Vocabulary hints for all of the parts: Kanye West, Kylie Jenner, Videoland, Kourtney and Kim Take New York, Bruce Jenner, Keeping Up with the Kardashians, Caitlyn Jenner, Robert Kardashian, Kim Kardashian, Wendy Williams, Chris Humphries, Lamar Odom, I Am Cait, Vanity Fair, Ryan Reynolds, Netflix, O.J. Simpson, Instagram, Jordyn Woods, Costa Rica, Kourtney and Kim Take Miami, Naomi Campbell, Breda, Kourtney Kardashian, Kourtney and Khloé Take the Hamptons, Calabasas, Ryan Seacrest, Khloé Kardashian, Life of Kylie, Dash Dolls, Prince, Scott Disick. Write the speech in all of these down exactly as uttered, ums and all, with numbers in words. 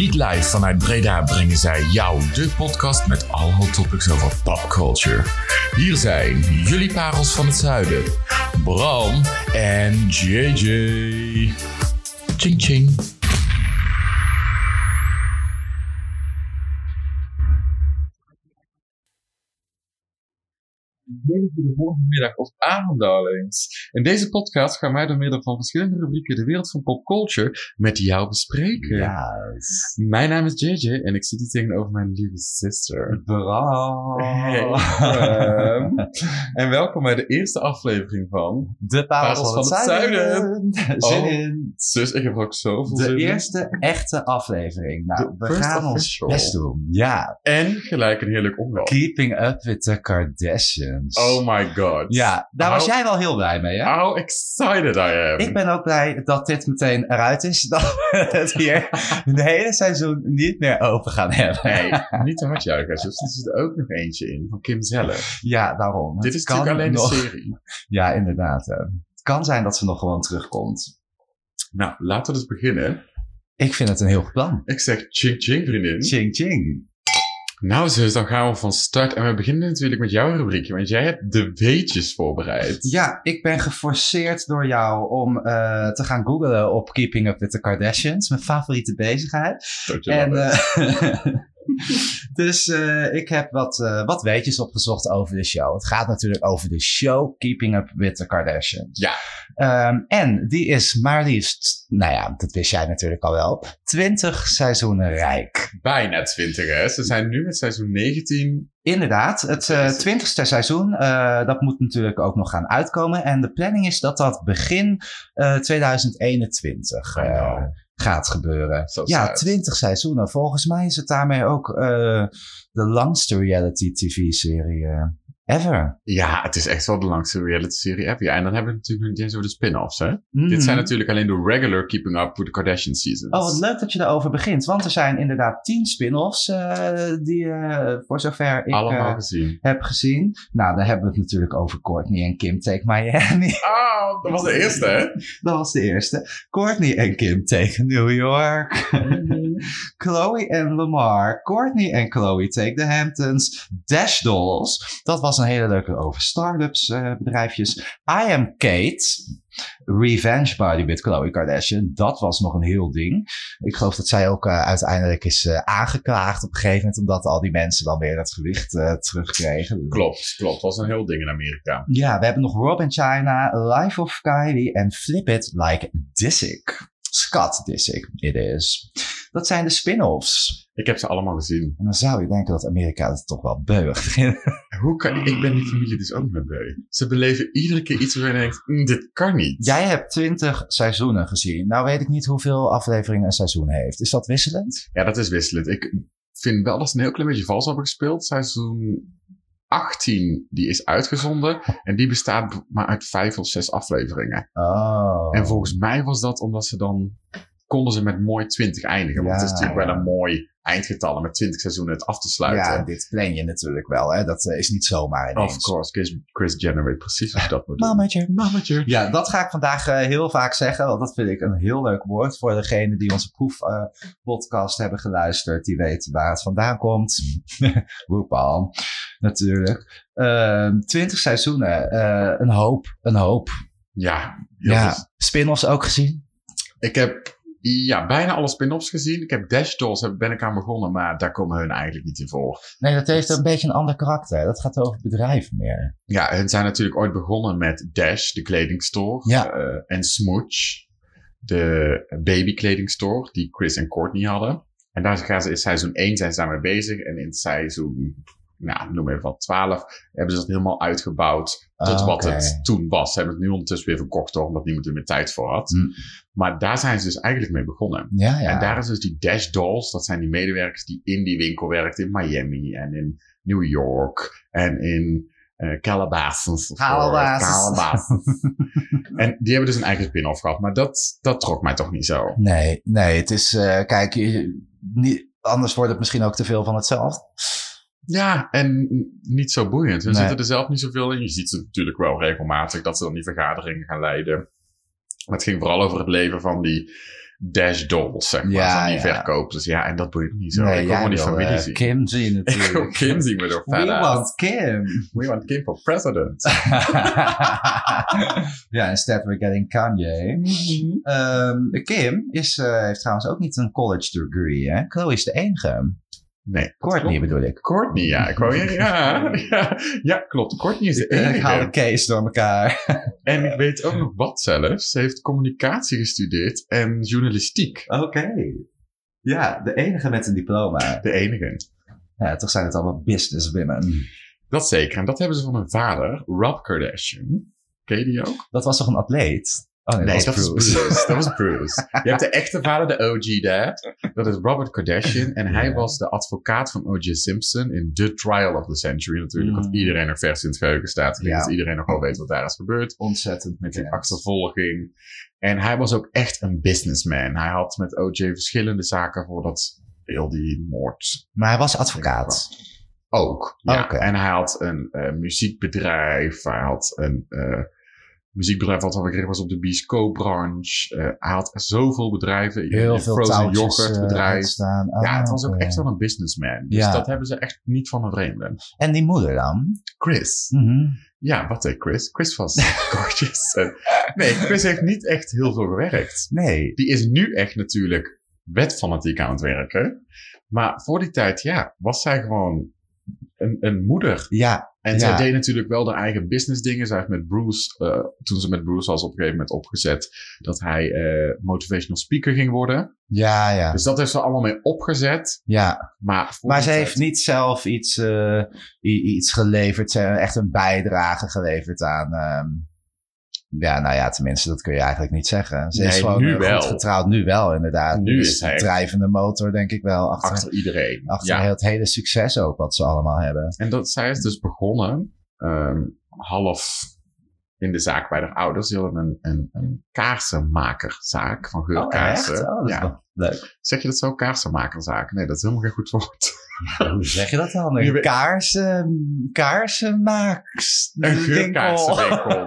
Niet live vanuit Breda brengen zij jou de podcast met alle hot topics over popculture. Hier zijn jullie parels van het zuiden, Bram en J J. Ching ching. Voor de volgende middag of avond eens. In deze podcast gaan wij door middel van verschillende rubrieken de wereld van popculture met jou bespreken. Yes. Mijn naam is J J en ik zit hier tegenover mijn lieve zuster. Bra. Hey. um, en welkom bij de eerste aflevering van De Parels van, van het Zuiden. Zin oh, in. Zus, ik heb ook zoveel zin in. De eerste echte aflevering. Nou, we gaan ons best doen. Ja. En gelijk een heerlijk omloop. Keeping Up with the Kardashians. Oh my god. Ja, daar how, was jij wel heel blij mee, hè? How excited I am. Ik ben ook blij dat dit meteen eruit is. Dat we het hier een hele seizoen niet meer open gaan hebben. Nee, niet aan wat jou, dus er zit ook nog eentje in van Kim zelf. Ja, daarom. Dit is natuurlijk alleen nog, de serie. Ja, inderdaad. Hè. Het kan zijn dat ze nog gewoon terugkomt. Nou, laten we dus beginnen. Ik vind het een heel goed plan. Ik zeg ching ching, vriendin. Ching ching. Nou zus, dan gaan we van start. En we beginnen natuurlijk met jouw rubriekje, want jij hebt de weetjes voorbereid. Ja, ik ben geforceerd door jou om uh, te gaan googlen op Keeping Up with the Kardashians. Mijn favoriete bezigheid. En, uh, dus uh, ik heb wat, uh, wat weetjes opgezocht over de show. Het gaat natuurlijk over de show Keeping Up with the Kardashians. Ja. Um, en die is maar liefst, nou ja, dat wist jij natuurlijk al wel, twintig seizoenen rijk. Bijna twintig, hè? Ze zijn nu met seizoen negentien. Inderdaad, het uh, twintigste seizoen, uh, dat moet natuurlijk ook nog gaan uitkomen. En de planning is dat dat begin uh, tweeduizend eenentwintig uh, gaat gebeuren. So ja, sad. twintig seizoenen. Volgens mij is het daarmee ook uh, de langste reality tv-serie uh, ever. Ja, het is echt wel de langste reality-serie ever. Ja, en dan hebben we natuurlijk nog eens over de spin-offs, hè? Mm. Dit zijn natuurlijk alleen de regular Keeping Up with the Kardashian seasons. Oh, wat leuk dat je daarover begint. Want er zijn inderdaad tien spin-offs uh, die uh, voor zover ik uh, gezien. heb gezien. Nou, dan hebben we het natuurlijk over Kourtney en Kim Take Miami. Oh, dat was de eerste, hè? Dat was de eerste. Kourtney en Kim Take New York. Mm-hmm. Khloé en Lamar. Kourtney en Khloé Take the Hamptons. Dash Dolls. Dat was een hele leuke over start-ups uh, bedrijfjes. I Am Cait. Revenge Body with Khloé Kardashian. Dat was nog een heel ding. Ik geloof dat zij ook uh, uiteindelijk is uh, aangeklaagd op een gegeven moment. Omdat al die mensen dan weer dat gewicht uh, terugkregen. Klopt, klopt. Dat was een heel ding in Amerika. Ja, we hebben nog Rob en Chyna. Life of Kylie. En Flip It Like Disick. Scott Disick, it is. Dat zijn de spin-offs. Ik heb ze allemaal gezien. En dan zou je denken dat Amerika het toch wel beu vindt. Hoe kan, ik ben die familie dus ook met beu. Ze beleven iedere keer iets waarvan je denkt, mm, dit kan niet. Jij hebt twintig seizoenen gezien. Nou weet ik niet hoeveel afleveringen een seizoen heeft. Is dat wisselend? Ja, dat is wisselend. Ik vind wel dat ze een heel klein beetje vals hebben gespeeld. Seizoen achttien, die is uitgezonden. En die bestaat maar uit vijf of zes afleveringen. Oh. En volgens mij was dat omdat ze dan konden ze met mooi twintig eindigen. Want ja, het is natuurlijk ja. wel een mooi eindgetallen met twintig seizoenen het af te sluiten. Ja, dit plan je natuurlijk wel. Hè? Dat uh, is niet zomaar ineens. Of course, Kris, Kris Jenner weet precies wat dat moet doen. Mammetje, mammetje. Ja, dat ga ik vandaag uh, heel vaak zeggen. Want dat vind ik een heel leuk woord voor degenen die onze proefpodcast uh, hebben geluisterd. Die weten waar het vandaan komt. RuPaul, natuurlijk. Uh, twintig seizoenen. Uh, een hoop, een hoop. Ja. Ja. Is... Spin-offs ook gezien? Ik heb... Ja, bijna alle spin-offs gezien. Ik heb Dash Dolls, ben ik aan begonnen, maar daar komen hun eigenlijk niet in voor. Nee, dat heeft een beetje een ander karakter. Dat gaat over bedrijf meer. Ja, hun zijn natuurlijk ooit begonnen met Dash, de kledingstore. Ja. Uh, en Smooch, de babykledingstore die Kris en Kourtney hadden. En daar gaan ze in seizoen één zijn ze daarmee bezig. En in seizoen, nou, noem even wat, twaalf, hebben ze dat helemaal uitgebouwd. Tot wat okay. het toen was. Ze hebben het nu ondertussen weer verkocht, hoor, omdat niemand er meer tijd voor had. Mm. Maar daar zijn ze dus eigenlijk mee begonnen. Ja, ja. En daar is dus die Dash Dolls. Dat zijn die medewerkers die in die winkel werken in Miami en in New York en in uh, Calabasas. Calabasas. En die hebben dus een eigen spin-off gehad. Maar dat, dat trok mij toch niet zo. Nee, nee. Het is, uh, kijk, niet, anders wordt het misschien ook te veel van hetzelfde. Ja, en niet zo boeiend. Ze nee. zitten er zelf niet zoveel in. Je ziet ze natuurlijk wel regelmatig dat ze dan die vergaderingen gaan leiden. Maar het ging vooral over het leven van die Dash Dolls, zeg maar, ja, van die ja. verkoop. Dus ja, en dat boeit me niet zo. Nee, ik wil gewoon die familie zien. Kim zien natuurlijk. Ik wil Kim zien met haar fat We ass. Want Kim. We want Kim for president. Ja, instead we're getting Kanye. Mm-hmm. Um, Kim is, uh, heeft trouwens ook niet een college degree, hè? Khloé is de enige. Nee, Kourtney bedoel ik. Kourtney, ja. Ik wou, ja, ja, ja, ja, klopt. Kourtney is de enige. Ik haal de case door elkaar. En ik weet ook nog wat zelfs. Ze heeft communicatie gestudeerd en journalistiek. Oké. Okay. Ja, de enige met een diploma. De enige. Ja, toch zijn het allemaal businesswomen. Dat zeker. En dat hebben ze van hun vader, Rob Kardashian. Ken je die ook? Dat was toch een atleet? Oh nee, nee, dat was Bruce. Bruce. Dat was Bruce. Je hebt de echte vader, de O G dad. Dat is Robert Kardashian. En yeah. hij was de advocaat van O J Simpson in The Trial of the Century natuurlijk. Mm. Want iedereen nog vers in het geheugen staat. Ja. Dat iedereen nog wel weet wat daar is gebeurd. Ontzettend. Met die yeah. achtervolging. En hij was ook echt een businessman. Hij had met O J verschillende zaken voor dat heel die moord. Maar hij was advocaat. Ook. Ja. Okay. En hij had een uh, muziekbedrijf. Hij had een... Uh, muziekbedrijf wat we gekregen was op de bioscoopbranche. Uh, hij had zoveel bedrijven. Heel veel Frozen yoghurt bedrijf. Uh, oh, ja, het was ook okay. echt wel een businessman. Dus ja. dat hebben ze echt niet van een vreemde. En die moeder dan? Kris. Mm-hmm. Ja, wat deed Kris? Kris was gorgeous. Nee, Kris heeft niet echt heel veel gewerkt. Nee. Die is nu echt natuurlijk wetfanatiek aan het werken. Maar voor die tijd, ja, was zij gewoon... Een, een moeder. Ja. En ja. zij deed natuurlijk wel de eigen business dingen. Zij heeft met Bruce, uh, toen ze met Bruce was op een gegeven moment opgezet, dat hij uh, motivational speaker ging worden. Ja, ja. Dus dat heeft ze allemaal mee opgezet. Ja. Maar, maar ze tijd... heeft niet zelf iets, uh, iets geleverd. Ze heeft echt een bijdrage geleverd aan... Um... Ja, nou ja, tenminste, dat kun je eigenlijk niet zeggen. Ze nee, is gewoon nu wel. Getrouwd, nu wel inderdaad. Nu is hij de drijvende motor, denk ik wel. Achter, achter iedereen. Achter ja. het hele succes ook, wat ze allemaal hebben. En dat, zij is dus begonnen, um, half in de zaak bij haar ouders. Ze hadden een, een, een kaarsenmakerzaak van geurkaarsen. Oh, echt? Oh, dat ja. leuk. Zeg je dat zo? Kaarsenmakerzaak? Nee, dat is helemaal geen goed woord. Ja, hoe zeg je dat dan? Een weet... kaarsen, kaarsenmaaks. Een geurkaarsenwinkel.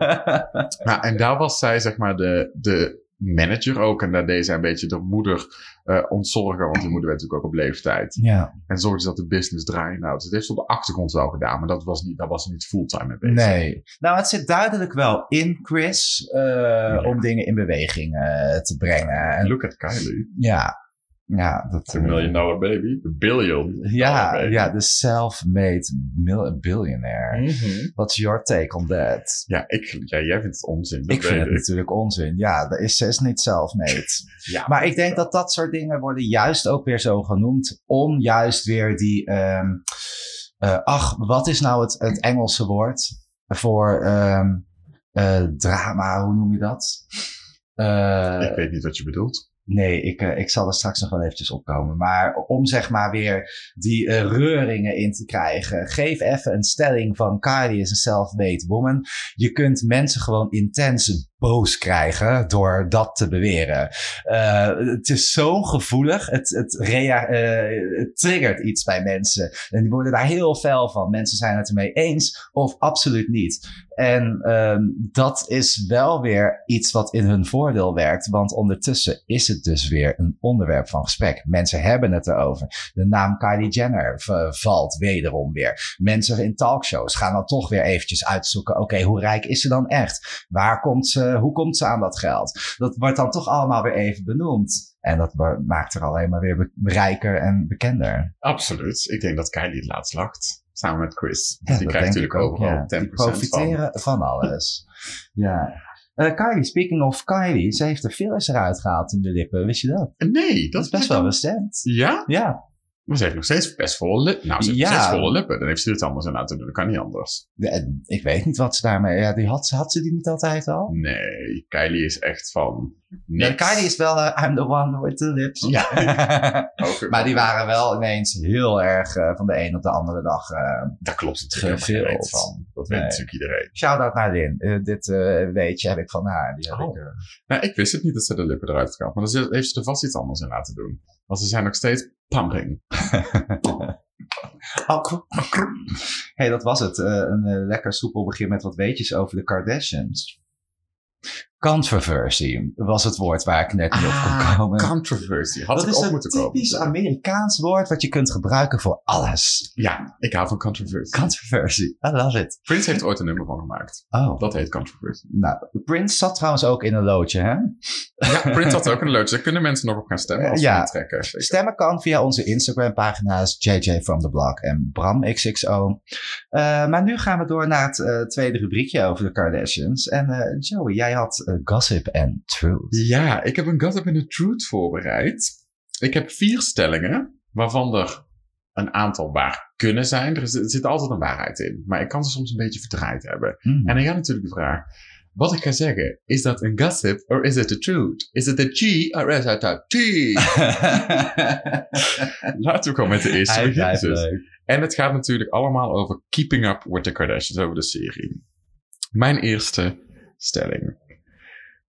Nou, en daar was zij zeg maar de, de manager ook. En daar deed zij een beetje de moeder uh, ontzorgen. Want die moeder werd natuurlijk ook op leeftijd. Ja. En zorgde dat de business draaiende houdt. Dus dat heeft ze op de achtergrond wel gedaan. Maar dat was niet, daar was ze niet fulltime mee bezig. Nee. Nou, het zit duidelijk wel in Kris. Uh, ja. Om dingen in beweging uh, te brengen. Look at Kylie. Ja. Ja, dat, the million dollar baby, the billion ja, dollar baby. Ja, de self-made mil- billionaire. Mm-hmm. What's your take on that? Ja, ik, ja jij vindt het onzin. Ik vind het ik. natuurlijk onzin. Ja, dat is, is niet self-made. Ja, maar ik denk dat dat soort dingen worden juist ook weer zo genoemd. Om juist weer die... Um, uh, ach, wat is nou het, het Engelse woord voor um, uh, drama? Hoe noem je dat? Uh, ik weet niet wat je bedoelt. Nee, ik, ik zal er straks nog wel eventjes opkomen. Maar om zeg maar weer die uh, reuringen in te krijgen. Geef even een stelling van Kylie is een self-made woman. Je kunt mensen gewoon intens boos krijgen door dat te beweren. Uh, het is zo gevoelig. Het, het, rea- uh, het triggert iets bij mensen. En die worden daar heel fel van. Mensen zijn het ermee eens of absoluut niet. En um, dat is wel weer iets wat in hun voordeel werkt. Want ondertussen is het dus weer een onderwerp van gesprek. Mensen hebben het erover. De naam Kylie Jenner v- valt wederom weer. Mensen in talkshows gaan dan toch weer eventjes uitzoeken. Oké, okay, hoe rijk is ze dan echt? Waar komt ze, hoe komt ze aan dat geld? Dat wordt dan toch allemaal weer even benoemd. En dat maakt er alleen maar weer be- rijker en bekender. Absoluut. Ik denk dat Kylie het laatst lacht. Samen met Kris. Ja, die krijgt natuurlijk ook, overal ja. tien procent profiteren van, van alles. Ja. Uh, Kylie, speaking of Kylie. Ze heeft er veel eens eruit gehaald in de lippen. Wist je dat? Nee. Dat, dat is best wel recent. Ja? Ja. Maar ze heeft nog steeds best volle lippen. Nou, ze heeft ja. volle lippen. Dan heeft ze het anders aan laten doen. Dat kan niet anders. Ja, ik weet niet wat ze daarmee... Ja, die had, had ze die niet altijd al? Nee, Kylie is echt van... Ja, Kylie is wel... Uh, I'm the one with the lips. Ja. Okay. Maar die waren wel ineens heel erg uh, van de een op de andere dag... Uh, Daar klopt het geveeld van. Dat weet nee. natuurlijk iedereen. Shout-out naar Lynn. Uh, dit uh, weetje heb ik van haar. Die heb oh. ik, uh... nou, ik wist het niet dat ze de lippen eruit had. Maar dan heeft ze er vast iets anders in laten doen. Want ze zijn nog steeds... Pumping. Hey, dat was het. Uh, een uh, lekker soepel begin met wat weetjes over de Kardashians. Controversy was het woord waar ik net niet ah, op kon komen. Controversy. Had dat ik is op moeten komen. Dat is een typisch Amerikaans woord wat je kunt gebruiken voor alles. Ja, ik hou van controversy. Controversy. I love it. Prince heeft ooit een nummer van gemaakt. Oh. Dat heet controversy. Nou, Prince zat trouwens ook in een loodje, hè? Ja, Prince zat ook in een loodje. Daar kunnen mensen nog op gaan stemmen als ja, ze trekken. Zeker. Stemmen kan via onze Instagram-pagina's J J from the Block en Bram X X O. Uh, maar nu gaan we door naar het uh, tweede rubriekje over de Kardashians. En uh, Joey, jij had... Uh, Gossip and Truth. Ja, ik heb een Gossip and the Truth voorbereid. Ik heb vier stellingen, waarvan er een aantal waar kunnen zijn. Er zit altijd een waarheid in, maar ik kan ze soms een beetje verdraaid hebben. Mm. En dan gaat natuurlijk de vraag, wat ik ga zeggen, is dat een gossip or is it the truth? Is it the G or is it the T? Laten we gewoon met de eerste beginnen. En het gaat natuurlijk allemaal over Keeping Up with the Kardashians, over de serie. Mijn eerste stelling.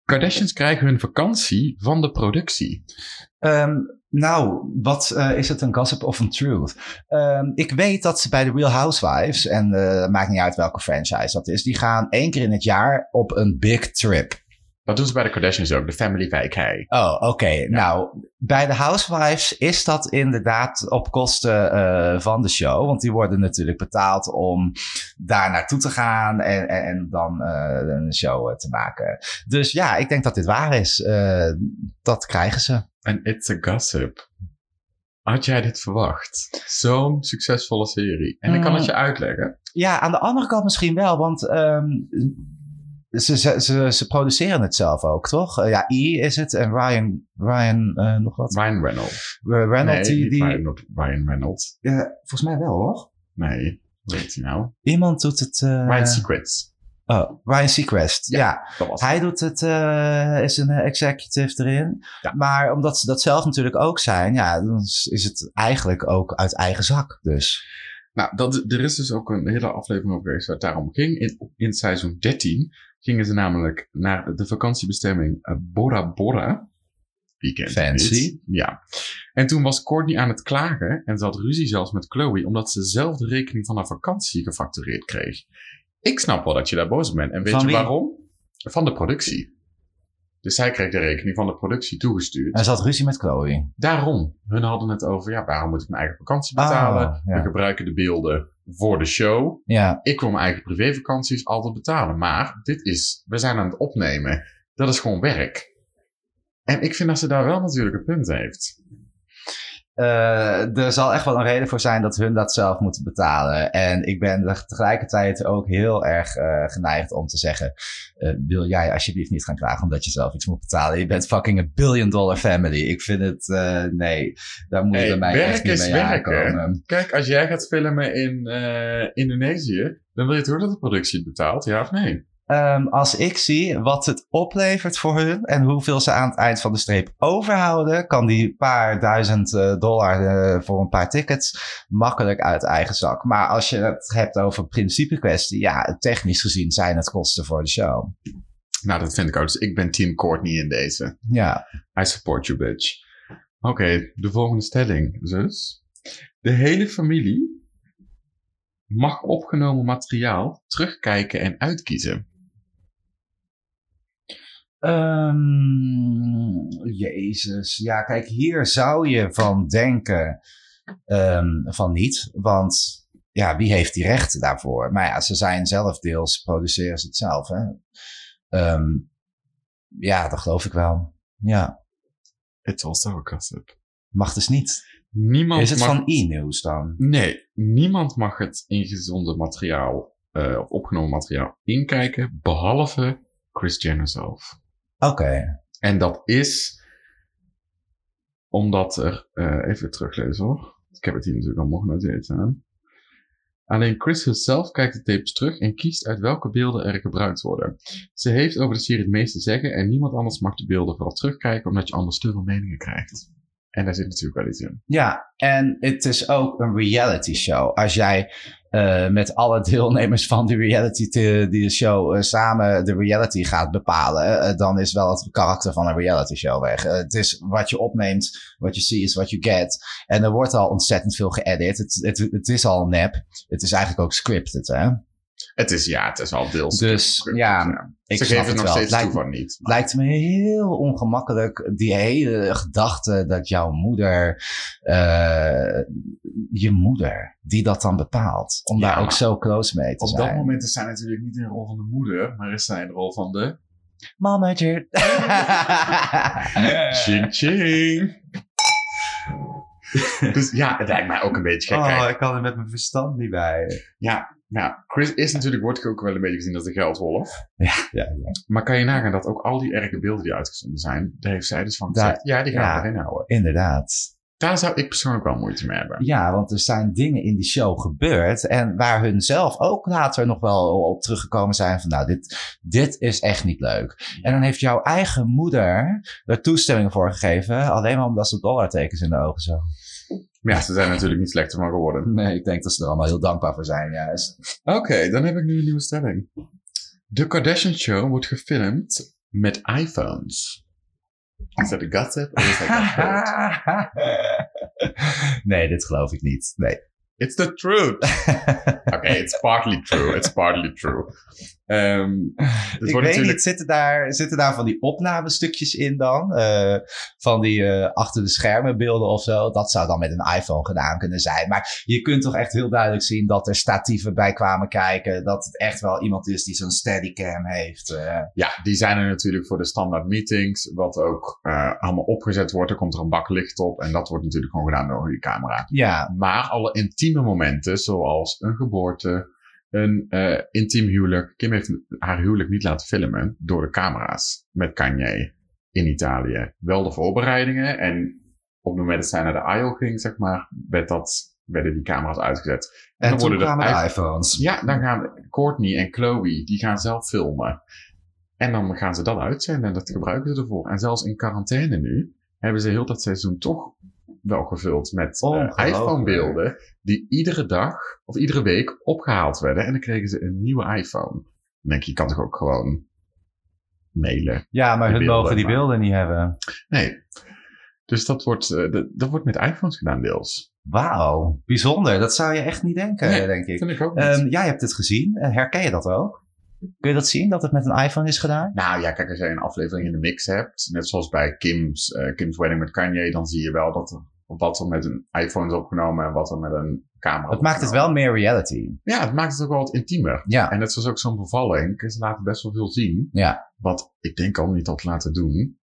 Kardashians krijgen hun vakantie van de productie. Um, nou, wat uh, is het een gossip of een truth? Um, ik weet dat ze bij de Real Housewives, en uh, maakt niet uit welke franchise dat is, die gaan één keer in het jaar op een big trip. Dat doen ze bij de Kardashians ook, de Family Vijkheid. Oh, oké. Okay. Ja. Nou, bij de Housewives is dat inderdaad op kosten uh, van de show. Want die worden natuurlijk betaald om daar naartoe te gaan en, en, en dan uh, een show te maken. Dus ja, ik denk dat dit waar is. Uh, dat krijgen ze. En it's a gossip. Had jij dit verwacht? Zo'n succesvolle serie. En ik kan het je uitleggen. Ja, aan de andere kant misschien wel, want... Um, Ze, ze, ze produceren het zelf ook, toch? Ja, E is het. En Ryan... Ryan uh, nog wat? Ryan Reynolds. Uh, Reynolds nee, die, die... Ryan, Ryan Reynolds. Uh, volgens mij wel, hoor. Nee, hoe heet hij nou? Iemand doet het... Uh... Ryan Seacrest. Oh, Ryan Seacrest. Ja, ja. Dat was hij doet het, uh, is een executive erin. Ja. Maar omdat ze dat zelf natuurlijk ook zijn... Ja, dan is het eigenlijk ook uit eigen zak, dus... Nou, dat, er is dus ook een hele aflevering over geweest waar het daarom ging. In, in seizoen dertien... gingen ze namelijk naar de vakantiebestemming Bora Bora. Weekend. Fancy. Ja. En toen was Kourtney aan het klagen en ze had ruzie zelfs met Khloé, omdat ze zelf de rekening van haar vakantie gefactureerd kreeg. Ik snap wel dat je daar boos op bent. En weet van je wie? Waarom? Van de productie. Dus zij kreeg de rekening van de productie toegestuurd. En ze had ruzie met Khloé. Daarom. Hun hadden het over, ja, waarom moet ik mijn eigen vakantie betalen? Ah, ja. We gebruiken de beelden voor de show. Ja. Ik wil mijn eigen privévakanties altijd betalen. Maar dit is, we zijn aan het opnemen. Dat is gewoon werk. En ik vind dat ze daar wel natuurlijk een punt heeft. Uh, er zal echt wel een reden voor zijn dat hun dat zelf moeten betalen. En ik ben er tegelijkertijd ook heel erg uh, geneigd om te zeggen... Uh, wil jij alsjeblieft niet gaan klagen omdat je zelf iets moet betalen? Je bent fucking een billion dollar family. Ik vind het... Uh, nee, daar moet je hey, mij echt niet mee werken. Aankomen. Kijk, als jij gaat filmen in uh, Indonesië... dan wil je toch dat de productie betaalt, ja of nee? Um, als ik zie wat het oplevert voor hun en hoeveel ze aan het eind van de streep overhouden, kan die paar duizend uh, dollar uh, voor een paar tickets makkelijk uit eigen zak. Maar als je het hebt over principe kwestie, ja, technisch gezien zijn het kosten voor de show. Nou, dat vind ik ook. Dus ik ben team Kourtney in deze. Ja. I support you, bitch. Oké, okay, de volgende stelling, zus. De hele familie mag opgenomen materiaal terugkijken en uitkiezen. Um, Jezus, ja, kijk, hier zou je van denken um, van niet, want ja, wie heeft die rechten daarvoor? Maar ja, ze zijn zelf deels, produceren ze het zelf, hè? Um, ja, dat geloof ik wel. Ja. It's also a gossip. Mag dus niet. Niemand is het mag... van e-news dan? Nee, niemand mag het ingezonden materiaal, uh, of opgenomen materiaal inkijken, behalve Kris Jenner zelf. Oké. Okay. En dat is omdat er... Uh, even teruglezen hoor. Ik heb het hier natuurlijk al mogen genoteerd staan. Alleen Kris zelf kijkt de tapes terug en kiest uit welke beelden er gebruikt worden. Ze heeft over de serie het meeste zeggen en niemand anders mag de beelden vooral terugkijken, omdat je anders te veel meningen krijgt. En daar zit natuurlijk wel iets in. Ja, en het is ook een reality show. Als jij uh, met alle deelnemers van de reality te, die show uh, samen de reality gaat bepalen, uh, dan is wel het karakter van een reality show weg. Uh, het is wat je opneemt, wat je ziet is wat je get. En er wordt al ontzettend veel geëdit. Het, het, het is al nep. Het is eigenlijk ook scripted, hè? Het is, ja, het is al deels. Dus ja, ja. Ik Ze geven het nog wel. steeds lijkt, toe van niet. Maar. Lijkt me heel ongemakkelijk. Die hele gedachte dat jouw moeder, uh, je moeder, die dat dan bepaalt. Om ja, daar ook zo close mee te op zijn. Op dat moment is zij natuurlijk niet in de rol van de moeder, maar is zij in de rol van de... Manager. Ching, ching. Dus ja, het lijkt mij ook een beetje gek. Oh, kijk. Ik kan er met mijn verstand niet bij. Ja, nou, Kris is natuurlijk, wordt ook wel een beetje gezien als de geldwolf. Ja, ja, ja. Maar kan je nagaan dat ook al die erge beelden die uitgezonden zijn, daar heeft zij dus van gezegd, ja, die gaan ja, we erin houden. Inderdaad. Daar zou ik persoonlijk wel moeite mee hebben. Ja, want er zijn dingen in die show gebeurd. En waar hun zelf ook later nog wel op teruggekomen zijn. Van nou, dit, dit is echt niet leuk. En dan heeft jouw eigen moeder er toestemming voor gegeven. Alleen maar omdat ze dollartekens in de ogen zag. Ja, ze zijn natuurlijk niet slechter van geworden. Nee, ik denk dat ze er allemaal heel dankbaar voor zijn, juist. Oké, okay, dan heb ik nu een nieuwe stelling. De Kardashian Show wordt gefilmd met iPhones. Is dat een gutsip? Nee, dit geloof ik niet. Nee. It's the truth. Oké, okay, it's partly true. It's partly true. Um, het ik wordt weet natuurlijk... niet, zitten daar, zitten daar van die opnamestukjes in dan? Uh, van die uh, achter de schermen beelden of zo? Dat zou dan met een iPhone gedaan kunnen zijn. Maar je kunt toch echt heel duidelijk zien dat er statieven bij kwamen kijken. Dat het echt wel iemand is die zo'n steadycam heeft. Uh. Ja, die zijn er natuurlijk voor de standaard meetings. Wat ook uh, allemaal opgezet wordt. Er komt er een bak licht op. En dat wordt natuurlijk gewoon gedaan door je camera. Ja. Maar alle intieme momenten, zoals een geboorte... Een uh, intiem huwelijk. Kim heeft haar huwelijk niet laten filmen door de camera's met Kanye in Italië. Wel de voorbereidingen en op het moment dat zij naar de aisle ging, zeg maar, werd dat, werden die camera's uitgezet. En, en dan worden gaan er de iPhones. Ja, dan gaan Kourtney en Khloé, die gaan zelf filmen. En dan gaan ze dat uitzenden en dat gebruiken ze ervoor. En zelfs in quarantaine nu hebben ze heel dat seizoen toch... wel gevuld met uh, iPhone-beelden die iedere dag of iedere week opgehaald werden. En dan kregen ze een nieuwe iPhone. Dan denk je, je kan toch ook gewoon mailen. Ja, maar hun mogen die beelden niet hebben. Nee. Dus dat wordt, uh, dat, dat wordt met iPhones gedaan deels. Wauw, bijzonder. Dat zou je echt niet denken, nee, denk ik. Vind ik ook niet. Um, jij hebt het gezien. Herken je dat ook? Kun je dat zien, dat het met een iPhone is gedaan? Nou ja, kijk, als jij een aflevering in de mix hebt... net zoals bij Kim's, uh, Kim's Wedding met Kanye... dan zie je wel dat er, wat er met een iPhone is opgenomen... en wat er met een camera Het maakt het wel meer reality. Ja, het maakt het ook wel wat intiemer. Ja. En net zoals ook zo'n bevalling. Ze laten best wel veel zien. Ja. Wat ik denk al niet had laten doen.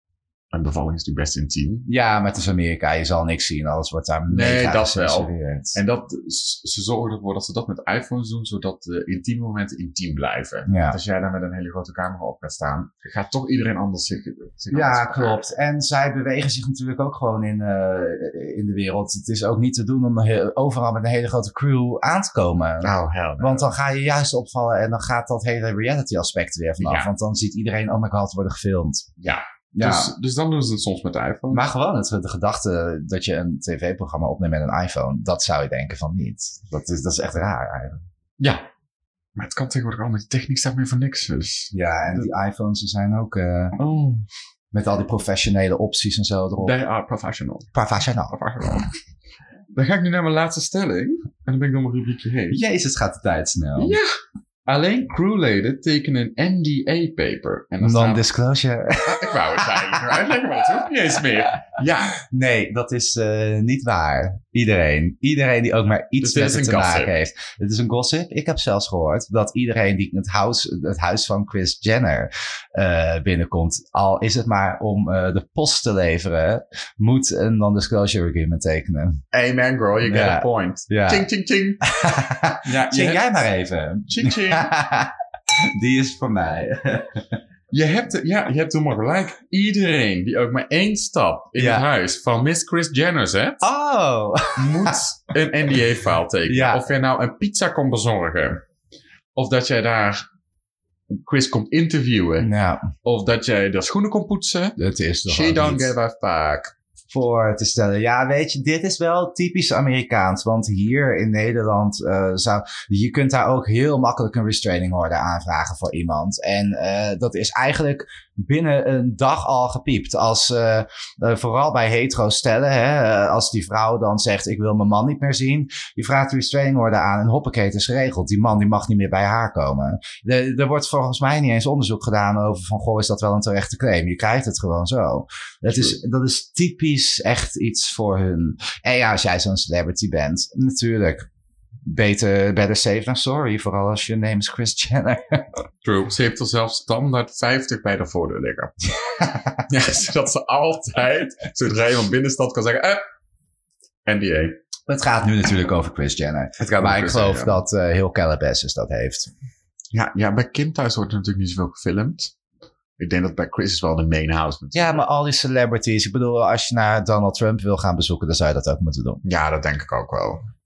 Een bevalling is natuurlijk best intiem. Ja, maar het is Amerika. Je zal niks zien. Alles wordt daar mega Nee, dat wel. En dat, ze zorgen ervoor dat ze dat met iPhones doen... zodat de intieme momenten intiem blijven. Ja. Als jij daar met een hele grote camera op gaat staan... gaat toch iedereen anders zich... zich ja, anders klopt. En zij bewegen zich natuurlijk ook gewoon in, uh, in de wereld. Het is ook niet te doen om overal met een hele grote crew aan te komen. Oh, hell no. Want dan ga je juist opvallen... en dan gaat dat hele reality aspect weer vanaf. Ja. Want dan ziet iedereen... oh my god, worden gefilmd. Ja. Ja. Dus, dus dan doen ze het soms met de iPhone. Maar gewoon het, de gedachte dat je een tv-programma opneemt met een iPhone... dat zou je denken van niet. Dat is, dat is echt raar eigenlijk. Ja, maar het kan tegenwoordig allemaal. Die techniek staat meer voor niks dus. Ja, en de... die iPhones die zijn ook... Uh, oh. Met al die professionele opties en zo erop. They are professional. Professional. Professional. Dan ga ik nu naar mijn laatste stelling. En dan ben ik nog een rubriekje heen. Jezus, gaat de tijd snel. Ja. Alleen crewleden tekenen een N D A-paper. Non-disclosure. Staat... Ik wou het eigenlijk uitleggen, maar het hoeft niet eens meer. Ja. Nee, dat is uh, niet waar. Iedereen. Iedereen die ook maar iets dus met het te maken heeft. Het is een gossip. Ik heb zelfs gehoord dat iedereen die in het huis, het huis van Kris Jenner uh, binnenkomt, al is het maar om uh, de post te leveren, moet een non-disclosure agreement tekenen. Amen, girl. You get ja. a point. Ja. Ching, ching, ching. ja, ching jij hebt... maar even. Ching, ching. Die is voor mij. Je hebt, ja, je hebt helemaal gelijk. Iedereen die ook maar één stap in ja. het huis van Miss Kris Jenner zet... Oh. moet een N D A-file tekenen. Ja. Of jij nou een pizza komt bezorgen. Of dat jij daar Kris komt interviewen. Nou. Of dat jij de schoenen komt poetsen. Dat is toch She don't give a fuck. Voor te stellen. Ja, weet je, dit is wel typisch Amerikaans. Want hier in Nederland uh, zou... Je kunt daar ook heel makkelijk een restraining order aanvragen voor iemand. En uh, dat is eigenlijk... binnen een dag al gepiept. Als, uh, uh, vooral bij hetero stellen, hè, uh, als die vrouw dan zegt, ik wil mijn man niet meer zien. Je vraagt de restraining order aan en hoppakee, het is geregeld. Die man die mag niet meer bij haar komen. De, er wordt volgens mij niet eens onderzoek gedaan over van, goh, is dat wel een terechte claim? Je krijgt het gewoon zo. Dat is, dat is typisch echt iets voor hun. En ja, als jij zo'n celebrity bent, natuurlijk. Beter, better safe than sorry. Vooral als je name is Kris Jenner. True. Ze heeft al zelfs standaard vijftig bij de voordeur liggen. Ja, zodat ze altijd, zodra je van binnenstad kan zeggen, eh, N D A. Het gaat nu natuurlijk over Kris Jenner. Het gaat maar ik Kris geloof Jenner. dat uh, heel Calabasas dat heeft. Ja, ja, bij Kim thuis wordt er natuurlijk niet zoveel gefilmd. Ik denk dat bij Kris is wel de main house natuurlijk. Ja, maar al die celebrities. Ik bedoel, als je naar Donald Trump wil gaan bezoeken, dan zou je dat ook moeten doen. Ja, dat denk ik ook wel.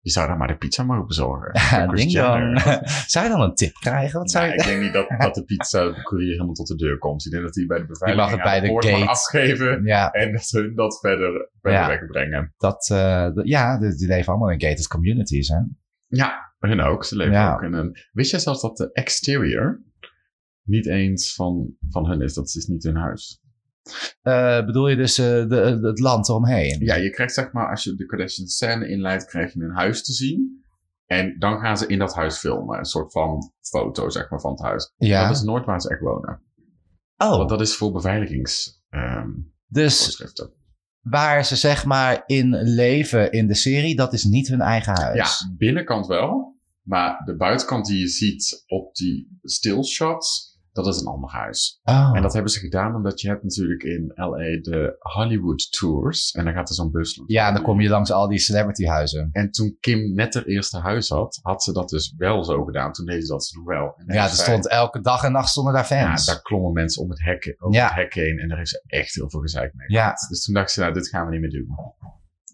Je zou dan maar de pizza mogen bezorgen. Ja, ding dan. Zou je dan een tip krijgen? Wat zou nee, je... Ik denk niet dat, dat de pizza de courier helemaal tot de deur komt. Ik denk dat hij bij de beveiliging mag het bij de, de poort mag afgeven. Ja. En dat hun dat verder, verder ja. wegbrengen. Dat, uh, d- ja, die, die leven allemaal in gated communities. Hè? Ja, hun ook. Ze leven ja. ook in een... Wist jij zelfs dat de exterior niet eens van, van hun is? Dat is niet hun huis. Uh, bedoel je dus uh, de, de, het land eromheen? Ja, je krijgt zeg maar, als je de Kardashian scène inleidt, krijg je een huis te zien. En dan gaan ze in dat huis filmen. Een soort van foto zeg maar, van het huis. Ja. Dat is nooit waar ze echt wonen. Oh. Want dat is voor beveiligings um, dus voorschriften. Waar ze zeg maar in leven in de serie, dat is niet hun eigen huis. Ja, binnenkant wel. Maar de buitenkant die je ziet op die stillshots, dat is een ander huis. Oh. En dat hebben ze gedaan omdat je hebt natuurlijk in L A de Hollywood Tours. En dan gaat er zo'n bus langs. Ja, en dan kom je langs al die celebrity huizen. En toen Kim net haar eerste huis had, had ze dat dus wel zo gedaan. Toen deed ze dat ze wel. En ja, er stond elke dag en nacht stonden daar fans. Ja, daar klommen mensen om het hek, om ja. het hek heen. En daar heeft ze echt heel veel gezeik mee gehad. Ja. Dus toen dacht ze, nou, dit gaan we niet meer doen.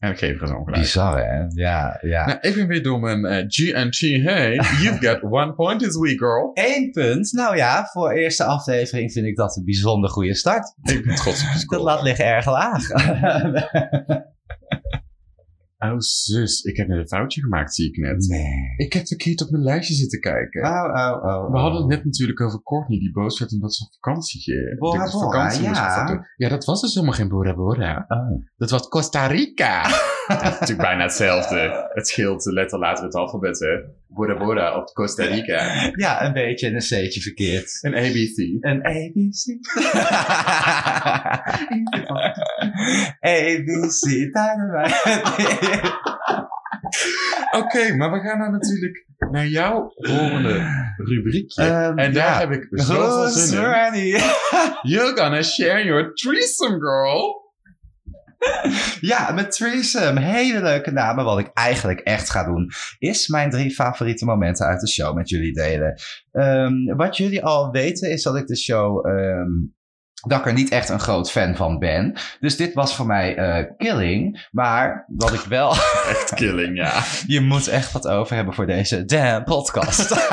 En dan geef ik het ongelijk. Bizar, hè? Ja, ja. Nou, even weer door mijn uh, G en G. Hey, you've got one point this week, girl. Eén punt? Nou ja, voor eerste aflevering vind ik dat een bijzonder goede start. Ik ben trots op je score. Dat lat ligt erg laag. Oh, zus. Ik heb net een foutje gemaakt, zie ik net. Nee. Ik heb verkeerd op mijn lijstje zitten kijken. Oh, oh, oh, oh. We hadden het net natuurlijk over Kourtney die boos werd omdat ze op vakantie ging. Bora de, Bora, vakantie ja. Ja, dat was dus helemaal geen Bora Bora. Oh. Dat was Costa Rica. Dat is natuurlijk bijna hetzelfde. Het scheelt de letter later het alfabet, hè. Bora Bora op Costa Rica. Ja, een beetje en een C'tje verkeerd. Een A B C. Een A B C. A B C. Oké, okay, maar we gaan nou natuurlijk naar jouw volgende rubriekje. Um, en daar ja. heb ik zoveel zin in. Ready? You're gonna share your threesome, girl. Ja, met threesome. Hele leuke namen. Wat ik eigenlijk echt ga doen, is mijn drie favoriete momenten uit de show met jullie delen. Um, wat jullie al weten, is dat ik de show... Um, dat ik er niet echt een groot fan van ben. Dus dit was voor mij uh, killing. Maar wat ik wel... Echt killing, ja. Je moet echt wat over hebben voor deze damn podcast.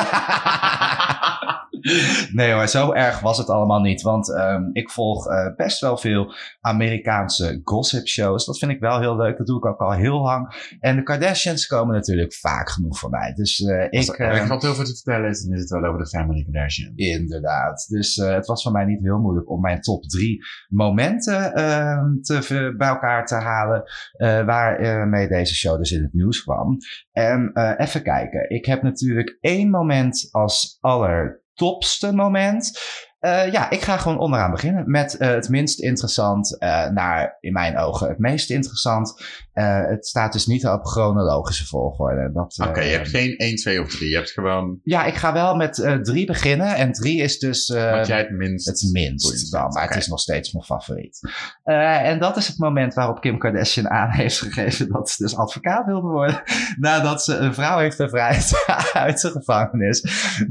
Nee hoor, zo erg was het allemaal niet. Want um, ik volg uh, best wel veel Amerikaanse gossip shows. Dat vind ik wel heel leuk. Dat doe ik ook al heel lang. En de Kardashians komen natuurlijk vaak genoeg voor mij. Dus uh, ik... Als er uh, wat over te vertellen is, dan is het wel over de Family Kardashian. Inderdaad. Dus uh, het was voor mij niet heel moeilijk om mijn top drie momenten uh, te, bij elkaar te halen. Uh, waarmee uh, deze show dus in het nieuws kwam. En uh, even kijken. Ik heb natuurlijk één moment als aller... topste moment. Uh, ja, ik ga gewoon onderaan beginnen met uh, het minst interessant uh, naar, in mijn ogen, het meest interessant. Uh, het staat dus niet op chronologische volgorde. Uh, Oké, okay, je hebt geen één, twee of drie. Je hebt gewoon... Ja, ik ga wel met uh, drie beginnen. En drie is dus... Uh, Wat jij het minst... Het minst dan, maar okay. Het is nog steeds mijn favoriet. Uh, en dat is het moment waarop Kim Kardashian aan heeft gegeven dat ze dus advocaat wilde worden. Nadat ze een vrouw heeft bevrijd uit zijn gevangenis.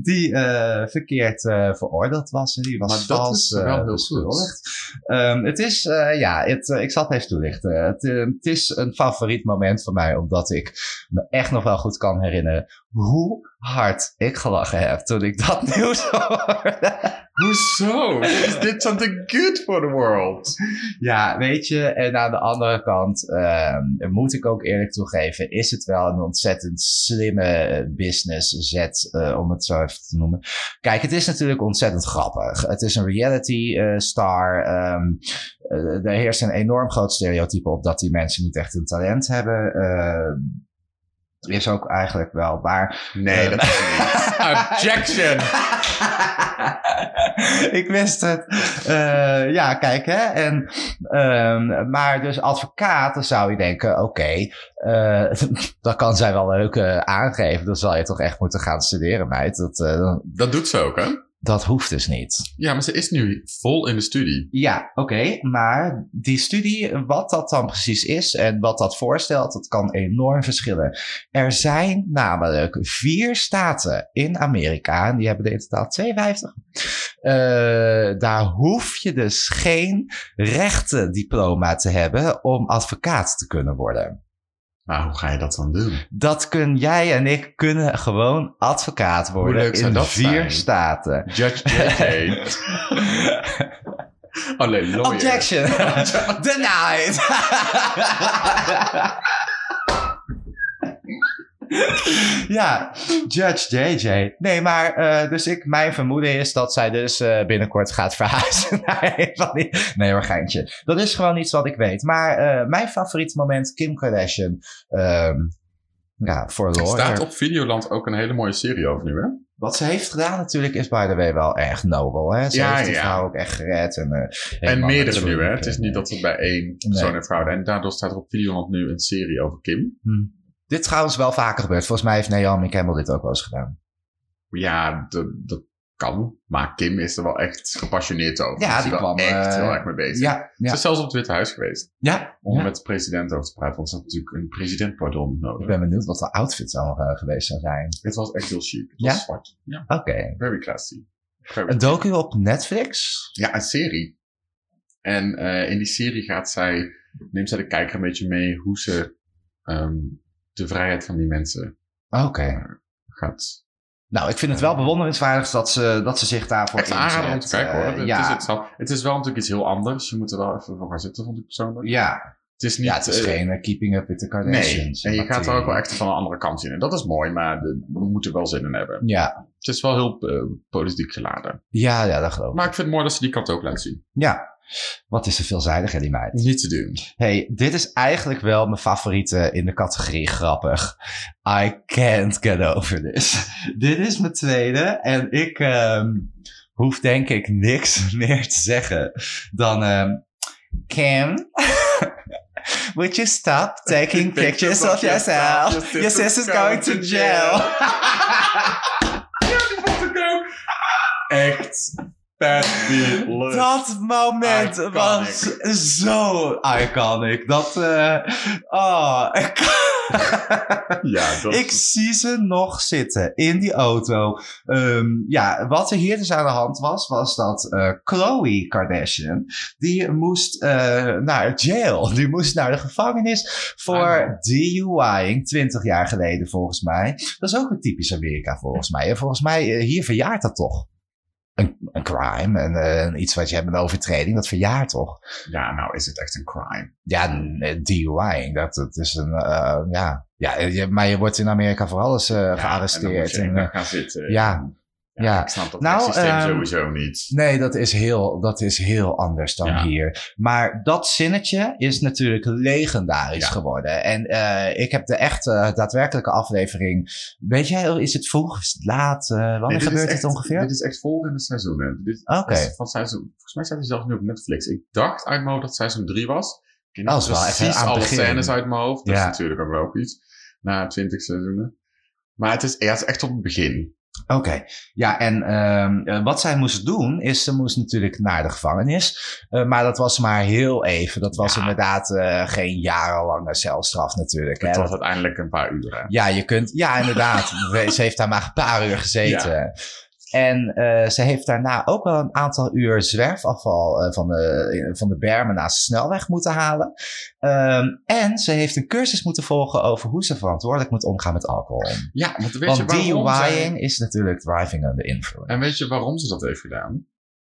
Die uh, verkeerd uh, veroordeeld was. Die was maar dat vals, is wel uh, heel schuldig. Um, het is, uh, ja, het, uh, ik zal het even toelichten. Het, uh, het is een favoriet moment voor mij, omdat ik me echt nog wel goed kan herinneren hoe hard ik gelachen heb toen ik dat nieuws hoorde. Hoezo? Is dit something good for the world? Ja, weet je. En aan de andere kant, um, moet ik ook eerlijk toegeven, is het wel een ontzettend slimme business zet, uh, om het zo even te noemen. Kijk, het is natuurlijk ontzettend grappig. Het is een reality uh, star. Um, uh, er heerst een enorm groot stereotype op dat die mensen niet echt een talent hebben. Uh, Is ook eigenlijk wel waar. Nee, uh, dat is niet. Objection! Ik wist het. Uh, ja, kijk hè. En, um, maar dus advocaten zou je denken, oké, okay, uh, dat kan zij wel leuk uh, aangeven. Dan zal je toch echt moeten gaan studeren, meid. Dat, uh, dat doet ze ook, hè? Dat hoeft dus niet. Ja, maar ze is nu vol in de studie. Ja, oké. Okay, maar die studie, wat dat dan precies is en wat dat voorstelt, dat kan enorm verschillen. Er zijn namelijk vier staten in Amerika, en die hebben er in totaal tweeënvijftig. Uh, daar hoef je dus geen rechtendiploma te hebben om advocaat te kunnen worden. Maar hoe ga je dat dan doen? Dat kun jij en ik kunnen gewoon advocaat worden in vier zijn? Staten. Judge J J. Oh nee, lawyer. Objection. Denied. Ja, Judge J J. Nee, maar uh, dus ik, mijn vermoeden is dat zij dus uh, binnenkort gaat verhuizen naar een van die... Nee hoor, geintje. Dat is gewoon iets wat ik weet. Maar uh, mijn favoriete moment, Kim Kardashian. Um, ja, voor lawyer. Staat op Videoland ook een hele mooie serie over nu, hè? Wat ze heeft gedaan natuurlijk is by the way wel echt nobel, hè? Ze ja, heeft die ja. vrouw ook echt gered. En, uh, en meerdere nu, hè? Het is niet dat het bij één persoon heeft gehouden. En daardoor staat er op Videoland nu een serie over Kim. Hmm. Dit trouwens wel vaker gebeurt. Volgens mij heeft Naomi Campbell dit ook wel eens gedaan. Ja, dat, dat kan. Maar Kim is er wel echt gepassioneerd over. Ja, die is er wel kwam, echt uh, heel erg mee bezig. Ja, ja. Ze is zelfs op het Witte Huis geweest. Ja. Om ja. met de president over te praten. Want ze had natuurlijk een presidentpardon nodig. Ik ben benieuwd wat de outfits allemaal uh, geweest zou zijn. Het was echt heel chic. Het was ja? zwart. Ja. Oké. Okay. Very classy. Very een docu op Netflix? Ja, een serie. En uh, in die serie gaat zij, neemt zij de kijker een beetje mee hoe ze... Um, de vrijheid van die mensen Oké. Okay. gaat. Nou, ik vind het wel uh, bewonderenswaardig dat ze, dat ze zich daarvoor inzet. Echt aanraden om te kijken hoor. Uh, het, ja. is het, wel, het is wel natuurlijk iets heel anders. Je moet er wel even voor gaan zitten, vond ik persoonlijk. Ja, het is, niet, ja, het is uh, geen uh, Keeping Up with the Kardashians. Nee, en je gaat er ook wel echt van een andere kant in. En dat is mooi, maar de, we moeten er wel zin in hebben. Ja. Het is wel heel uh, politiek geladen. Ja, ja, dat geloof ik. Maar ik vind het mooi dat ze die kant ook laten zien. Ja. Wat is er veelzijdig, hè, die meid? Niet te doen. Hey, dit is eigenlijk wel mijn favoriete in de categorie grappig. I can't get over this. Dit is mijn tweede en ik um, hoef denk ik niks meer te zeggen dan... Um, Kim, would you stop taking pictures of yourself? Your sister's, your sister's going, going to jail. Ja, die vond ik ook. Echt... Dat moment iconic. Was zo iconic. Dat, uh, oh, ik, ja, dat... ik zie ze nog zitten in die auto. Um, ja, wat er hier dus aan de hand was, was dat uh, Khloé Kardashian, die moest uh, naar jail. Die moest naar de gevangenis voor D U I'ing, twintig jaar geleden volgens mij. Dat is ook een typisch Amerika volgens mij. En volgens mij, uh, hier verjaart dat toch. Een, een crime, en uh, iets wat je hebt, een overtreding, dat verjaart toch? Ja, nou is het echt een crime. Ja, een D U I'ing, dat, dat is een, uh, ja. ja. Maar je wordt in Amerika voor alles uh, ja, gearresteerd. En dan moet je en, gaan zitten. Ja, ja, ja. Ik snap dat nou, het systeem uh, sowieso niet. Nee, dat is heel, dat is heel anders dan ja. hier. Maar dat zinnetje is natuurlijk legendarisch ja. geworden. En uh, ik heb de echte, daadwerkelijke aflevering... Weet jij, is het vroeg, is het laat? Uh, wanneer nee, gebeurt echt, het ongeveer? Dit is echt volgende seizoen. Oké. Okay. Volgens mij staat hij zelfs nu op Netflix. Ik dacht uit mijn hoofd dat seizoen drie was. Ik ken oh, precies alle scènes uit mijn hoofd. Dat ja. is natuurlijk ook wel iets. Na twintig seizoenen. Maar het is, ja, het is echt op het begin. Oké, okay. ja en um, wat zij moest doen is, ze moest natuurlijk naar de gevangenis, uh, maar dat was maar heel even. Dat was ja. inderdaad uh, geen jarenlange celstraf natuurlijk. Het was uiteindelijk een paar uur. Hè? Ja, je kunt, ja inderdaad, ze heeft daar maar een paar uur gezeten. Ja. En uh, ze heeft daarna ook wel een aantal uur zwerfafval uh, van, de, van de bermen naast de snelweg moeten halen. Um, en ze heeft een cursus moeten volgen over hoe ze verantwoordelijk moet omgaan met alcohol. Ja, want, weet want je waarom D U I'ing zij... is natuurlijk driving under influence. En weet je waarom ze dat heeft gedaan?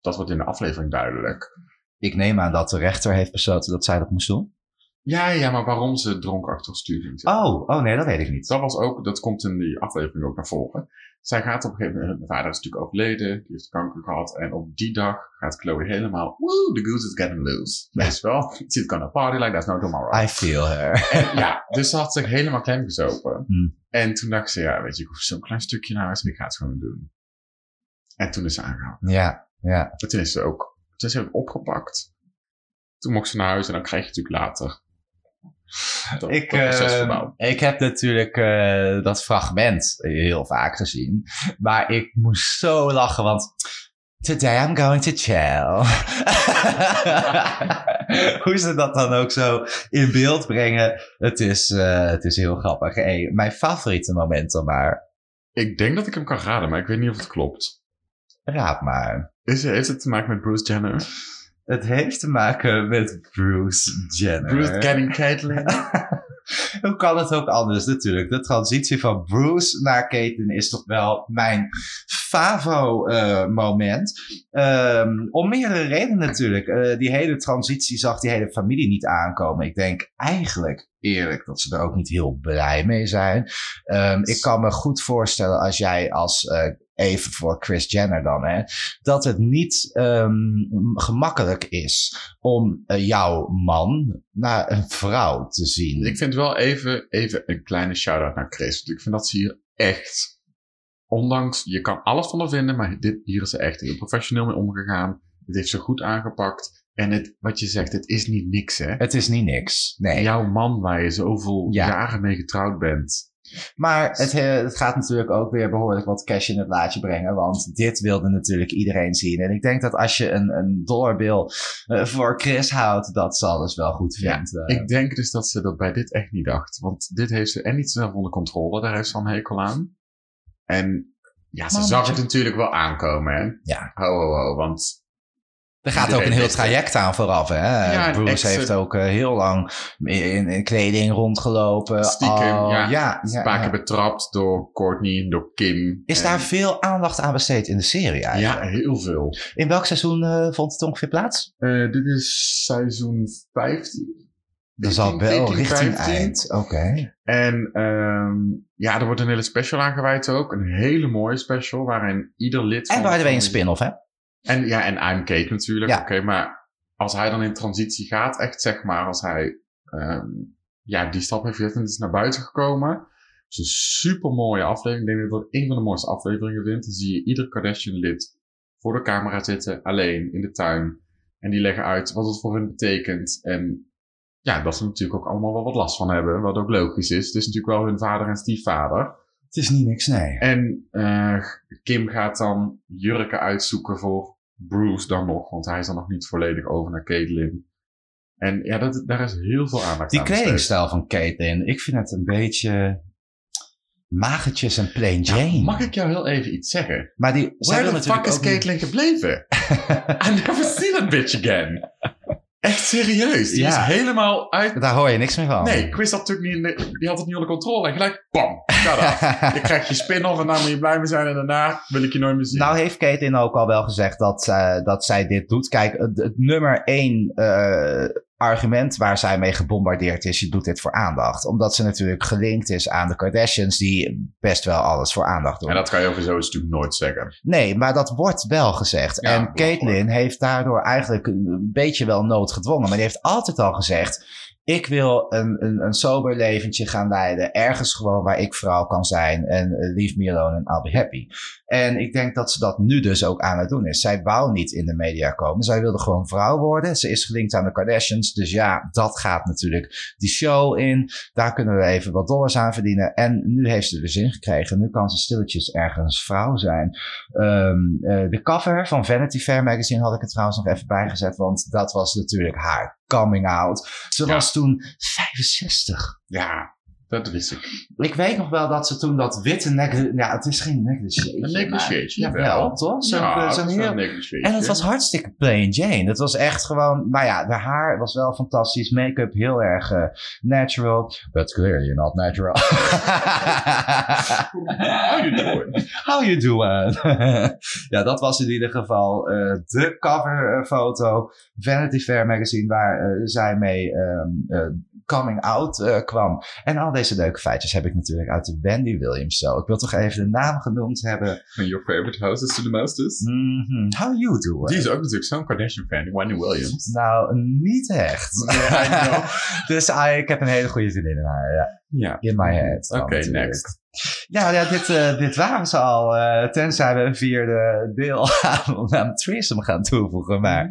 Dat wordt in de aflevering duidelijk. Ik neem aan dat de rechter heeft besloten dat zij dat moest doen. Ja, ja, maar waarom ze dronken achter stuur ging zitten. Oh, oh, nee, dat weet ik niet. Dat was ook, dat komt in die aflevering ook naar voren. Zij gaat op een gegeven moment, mijn vader is natuurlijk overleden, die heeft kanker gehad. En op die dag gaat Khloé helemaal, woo, the goose is getting loose. Ja. Weet je wel? She's gonna party like that's no tomorrow. I feel her. En, ja, dus ze had zich helemaal klem gezopen. Hmm. En toen dacht ze, ja, weet je, ik hoef zo'n klein stukje naar huis en ik ga het gewoon doen. En toen is ze aangehouden. Ja, ja. En toen is ze ook, toen is ze ook opgepakt. Toen mocht ze naar huis en dan krijg je natuurlijk later. Dat, ik, dat uh, ik heb natuurlijk uh, dat fragment heel vaak gezien. Maar ik moest zo lachen, want... Today I'm going to chill. Hoe ze dat dan ook zo in beeld brengen. Het is, uh, het is heel grappig. Hey, mijn favoriete moment dan maar. Ik denk dat ik hem kan raden, maar ik weet niet of het klopt. Raad maar. Is, heeft het te maken met Bruce Jenner? Het heeft te maken met Bruce Jenner. Bruce getting Caitlyn. Hoe kan het ook anders natuurlijk? De transitie van Bruce naar Caitlyn is toch wel mijn favo-moment. Uh, um, om meerdere redenen natuurlijk. Uh, die hele transitie zag die hele familie niet aankomen. Ik denk eigenlijk eerlijk dat ze er ook niet heel blij mee zijn. Um, ik kan me goed voorstellen als jij als... Uh, Even voor Kris Jenner dan, hè, dat het niet um, gemakkelijk is om uh, jouw man naar een vrouw te zien. Ik vind wel even, even een kleine shout-out naar Kris. Ik vind dat ze hier echt, ondanks, je kan alles van haar vinden, maar dit, hier is ze echt heel professioneel mee omgegaan. Dit heeft ze goed aangepakt. En het, wat je zegt, het is niet niks, hè? Het is niet niks, nee. Jouw man waar je zoveel ja. jaren mee getrouwd bent... Maar het, het gaat natuurlijk ook weer behoorlijk wat cash in het laadje brengen. Want dit wilde natuurlijk iedereen zien. En ik denk dat als je een, een dollarbil uh, voor Kris houdt, dat zal dus wel goed vinden. Ja, ik denk dus dat ze dat bij dit echt niet dacht. Want dit heeft ze en niet zelf onder controle. Daar heeft ze een hekel aan. En ja, ze maar zag je... het natuurlijk wel aankomen. Hè? Ja. Ho, ho, ho, want... Er gaat ook een heel traject aan vooraf, hè? Ja, Bruce ex- heeft ook uh, heel lang in, in kleding rondgelopen. Stiekem, oh, ja. ja, ja Vaak ja. betrapt door Kourtney, door Kim. Is en... daar veel aandacht aan besteed in de serie eigenlijk? Ja, heel veel. In welk seizoen uh, vond het ongeveer plaats? Uh, dit is seizoen vijftien. Dat is al wel richting eind. Oké. Okay. En um, ja, er wordt een hele special aangeweid ook. Een hele mooie special waarin ieder lid... En waar de een spin-off, hè? En ja, en I'm Cait natuurlijk. Ja. Oké, okay, maar als hij dan in transitie gaat, echt zeg maar, als hij um, ja, die stap heeft gezet en is naar buiten gekomen. Het is een super mooie aflevering. Ik denk dat het een van de mooiste afleveringen vindt. Dan zie je ieder Kardashian-lid voor de camera zitten, alleen in de tuin. En die leggen uit wat het voor hen betekent. En ja, dat ze natuurlijk ook allemaal wel wat last van hebben, wat ook logisch is. Het is natuurlijk wel hun vader en stiefvader. Het is niet niks, nee. En uh, Kim gaat dan jurken uitzoeken voor Bruce dan nog. Want hij is dan nog niet volledig over naar Caitlyn. En ja, dat, daar is heel veel aandacht aan. Die kledingstijl van Caitlyn, ik vind het een beetje... Magetjes en plain Jane. Ja, mag ik jou heel even iets zeggen? Maar die, Where the fuck is Caitlyn niet... gebleven? I never seen that bitch again. Echt serieus. Die ja. is helemaal uit... Daar hoor je niks meer van. Nee, Kris had natuurlijk niet... In de, die had het niet onder controle. En gelijk, bam, ga je krijgt je spin-off en daar moet je blij mee zijn. En daarna wil ik je nooit meer zien. Nou heeft Caitlyn ook al wel gezegd dat, uh, dat zij dit doet. Kijk, het, het nummer één... Uh, argument waar zij mee gebombardeerd is, je doet dit voor aandacht. Omdat ze natuurlijk gelinkt is aan de Kardashians die best wel alles voor aandacht doen. En dat kan je over zoiets natuurlijk nooit zeggen. Nee, maar dat wordt wel gezegd. Ja, en Caitlyn heeft daardoor eigenlijk een beetje wel noodgedwongen. Maar die heeft altijd al gezegd, ik wil een, een, een sober leventje gaan leiden. Ergens gewoon waar ik vrouw kan zijn. En uh, leave me alone and I'll be happy. En ik denk dat ze dat nu dus ook aan het doen is. Zij wou niet in de media komen. Zij wilde gewoon vrouw worden. Ze is gelinkt aan de Kardashians. Dus ja, dat gaat natuurlijk die show in. Daar kunnen we even wat dollars aan verdienen. En nu heeft ze er zin gekregen. Nu kan ze stilletjes ergens vrouw zijn. Um, uh, de cover van Vanity Fair magazine had ik er trouwens nog even bij gezet. Want dat was natuurlijk haar coming out. Ze ja. was toen vijfenzestig. Ja. Dat wist ik. Ik weet nog wel dat ze toen dat witte nek... Ja, het is geen negligé. Een negligé, ja, wel, toch? Zo, ja, zo heel... een en het was hartstikke plain Jane. Het was echt gewoon... Maar ja, de haar was wel fantastisch. Make-up heel erg uh, natural. But clearly not natural. How you doing? How you doing? Ja, dat was in ieder geval uh, de coverfoto. Vanity Fair magazine waar uh, zij mee... Um, uh, coming out uh, kwam. En al deze leuke feitjes heb ik natuurlijk uit de Wendy Williams show. Ik wil toch even de naam genoemd hebben. And your favorite house is to the masters? Mm-hmm. How you do it? Die is ook natuurlijk zo'n Kardashian fan, Wendy Williams. Nou, niet echt. Yeah, I know. Dus uh, ik heb een hele goede vriendin in haar, ja. Yeah. In my head. Oké, okay, next. Ja, ja dit, uh, dit waren ze al. Uh, tenzij we een vierde deel aan, aan Tristan gaan toevoegen. Maar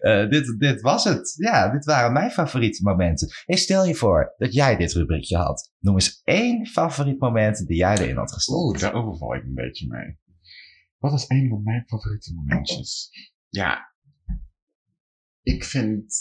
uh, dit, dit was het. Ja, dit waren mijn favoriete momenten. Hey, stel je voor dat jij dit rubriekje had. Noem eens één favoriet moment die jij erin had gestopt. Oeh, daar overval ik een beetje mee. Wat is één van mijn favoriete momentjes? Ja, ik vind...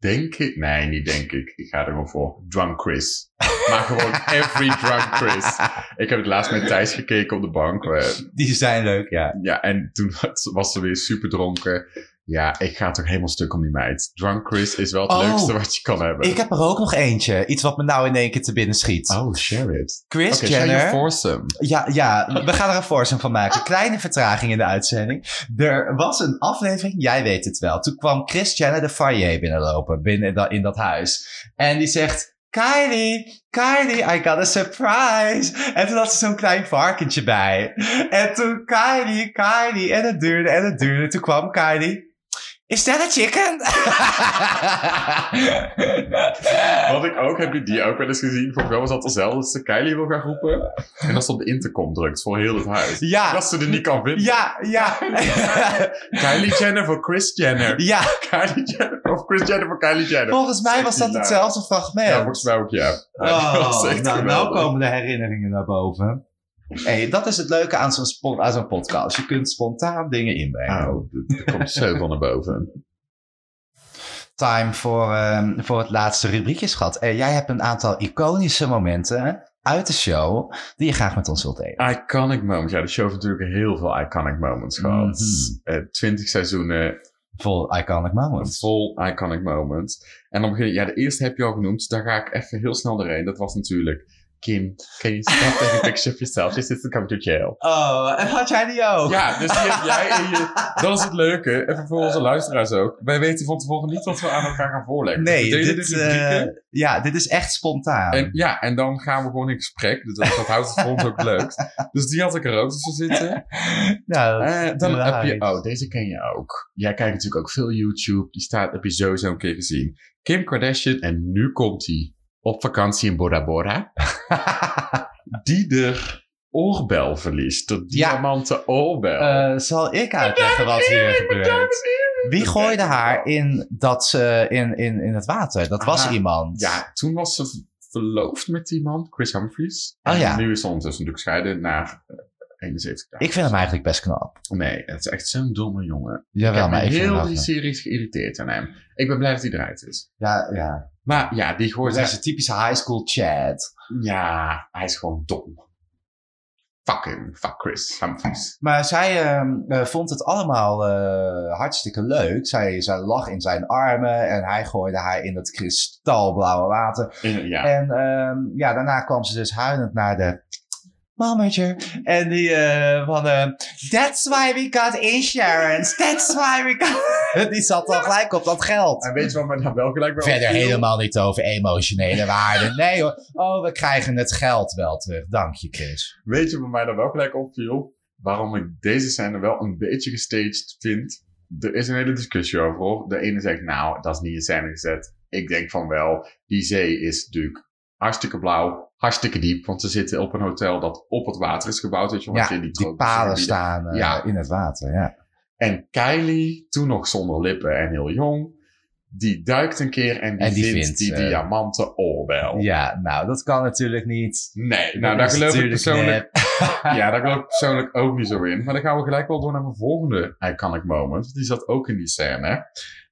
Denk ik? Nee, niet denk ik. Ik ga er gewoon voor. Drunk Kris. Maar gewoon every drunk Kris. Ik heb het laatst met Thijs gekeken op de bank. Uh, Die zijn leuk, ja. Ja, en toen was ze weer super dronken. Ja, ik ga toch helemaal stuk om die meid. Drunk Kris is wel het oh, leukste wat je kan hebben. Ik heb er ook nog eentje. Iets wat me nou in één keer te binnen schiet. Oh, share it. Kris okay, Jenner. Share foursome. Ja, ja, we gaan er een foursome van maken. Kleine vertraging in de uitzending. Er was een aflevering, jij weet het wel. Toen kwam Kris Jenner de foyer binnenlopen binnen da- in dat huis. En die zegt... Kylie, Kylie, I got a surprise. En toen had ze zo'n klein varkentje bij. En toen Kylie, Kylie. En het duurde en het duurde. Toen kwam Kylie... Is dat een chicken? Wat ik ook, heb je die ook wel eens gezien? Volgens mij was dat dezelfde dat ze Kylie wil gaan roepen. En dat ze op de intercom drukt voor heel het huis. Ja. Dat ze er niet kan vinden. Ja, ja. Kylie Jenner voor Kris Jenner. Ja. Kylie Jenner of Kris Jenner voor Kylie Jenner. Volgens mij was dat hetzelfde fragment. Ja, volgens mij ook, ja. ja oh, nou, nou komen de herinneringen naar boven. Hey, dat is het leuke aan zo'n, spo- aan zo'n podcast. Je kunt spontaan dingen inbrengen. Oh, dat komt zo van naar boven. Time voor, um, voor het laatste rubriekje, schat. Hey, jij hebt een aantal iconische momenten uit de show die je graag met ons wilt delen. Iconic moments. Ja, de show heeft natuurlijk heel veel iconic moments gehad. Mm-hmm. Uh, twintig seizoenen. Vol iconic moments. Vol iconic moments. En dan begin je, ja, de eerste heb je al genoemd. Daar ga ik even heel snel doorheen. Dat was natuurlijk... Kim, can you stop taking pictures of yourself? This isn't come to jail. Oh, en had jij die ook? Ja, dus die heb jij en je... Dat is het leuke. En voor onze luisteraars ook. Wij weten van tevoren niet wat we aan elkaar gaan voorleggen. Nee, dus dit, dit, uh, ja, dit is echt spontaan. En, ja, en dan gaan we gewoon in gesprek. Dus dat, dat houdt het voor ons ook leuk. Dus die had ik er ook tussen zitten. Nou, uh, dan heb je... Oh, deze ken je ook. Jij kijkt natuurlijk ook veel YouTube. Die staat, heb je sowieso een keer gezien. Kim Kardashian en nu komt die. Op vakantie in Bora Bora. Die de oorbel verliest. De diamanten ja. oorbel. Uh, zal ik uitleggen wat hier gebeurt? Wie gooide haar in, dat, uh, in, in, in het water? Dat ah, was iemand. Ja, toen was ze verloofd met die man. Chris Humphries. Oh, en ja. Nu is ze ondertussen natuurlijk scheiden naar uh, eenenzeventig dagen. Ik vind hem eigenlijk best knap. Nee, het is echt zo'n domme jongen. Jawel, ik heb me heel die series geïrriteerd aan hem. Ik ben blij dat hij eruit is. Ja, ja. Maar ja, die gooit... Dat is een typische high school chat. Ja, hij is gewoon dom. Fuck him, fuck Kris. Maar zij um, uh, vond het allemaal uh, hartstikke leuk. Zij, zij lag in zijn armen en hij gooide haar in dat kristalblauwe water. In, ja. En um, ja, daarna kwam ze dus huilend naar de... Mammetje. En die uh, van... Uh, That's why we got insurance. That's why we got... Die zat al gelijk op dat geld. En weet je wat we nou wel gelijk... Verder helemaal niet over emotionele waarde. Nee hoor. Oh, we krijgen het geld wel terug. Dank je, Kris. Weet je wat mij dan wel gelijk opviel? Waarom ik deze scène wel een beetje gestaged vind? Er is een hele discussie over. Hoor. De ene zegt, nou, dat is niet in scène gezet. Ik denk van wel. Die zee is natuurlijk... Hartstikke blauw, hartstikke diep. Want ze zitten op een hotel dat op het water is gebouwd. Weet je, ja, in die, die palen staan uh, ja. in het water, ja. En Kylie, toen nog zonder lippen en heel jong... Die duikt een keer en die, en die vindt, vindt die uh, diamanten oorbel. Ja, nou, dat kan natuurlijk niet. Nee, nou, daar geloof ik persoonlijk... ja, daar geloof ik persoonlijk ook niet zo in. Maar dan gaan we gelijk wel door naar mijn volgende iconic moment. Die zat ook in die scène.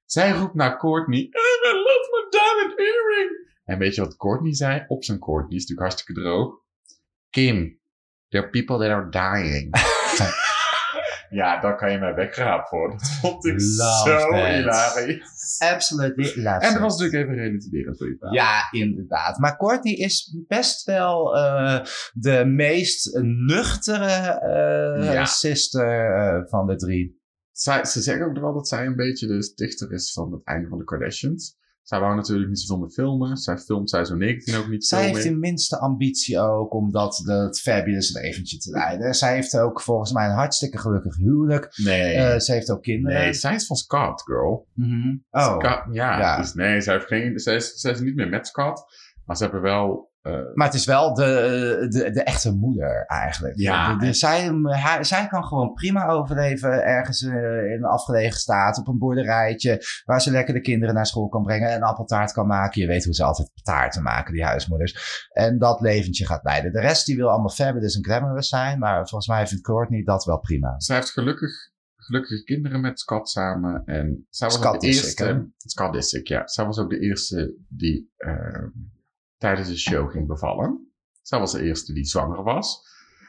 Zij roept naar Kourtney... I love my diamond earring. En weet je wat Kourtney zei? Op zijn Kourtney, die is natuurlijk hartstikke droog. Kim, there are people that are dying. Ja, dan kan je mij weggrapen voor. Dat vond ik love zo that. Hilarisch. Absolutely love. En dat was natuurlijk even relativerend voor je taal. Ja, inderdaad. Maar Kourtney is best wel uh, de meest nuchtere uh, ja. sister uh, van de drie. Zij, ze zeggen ook wel dat zij een beetje de stichter is van het einde van de Kardashians. Zij wou natuurlijk niet zoveel meer filmen. Zij filmt zij zo negentien ook niet veel meer. Zij heeft de minste ambitie ook om dat, dat fabulous leventje te leiden. Zij heeft ook volgens mij een hartstikke gelukkig huwelijk. Nee. Uh, zij heeft ook kinderen. Nee, zij is van Scott, girl. Mm-hmm. Oh. Scott, ja, ja. Dus nee, zij, heeft geen, zij, is, zij is niet meer met Scott. Maar ze hebben wel... Uh, maar het is wel de, de, de echte moeder eigenlijk. Ja. De, de, de, zij, haar, zij kan gewoon prima overleven ergens uh, in een afgelegen staat op een boerderijtje. Waar ze lekker de kinderen naar school kan brengen. En appeltaart kan maken. Je weet hoe ze altijd taarten maken, die huismoeders. En dat leventje gaat leiden. De rest die wil allemaal fabulous en glamorous zijn. Maar volgens mij vindt Kourtney dat wel prima. Zij heeft gelukkig, gelukkig kinderen met Scott samen. En zij was Scott Disick. Scott Disick, ja. Zij was ook de eerste die... Uh, tijdens de show ging bevallen. Zij was de eerste die zwanger was.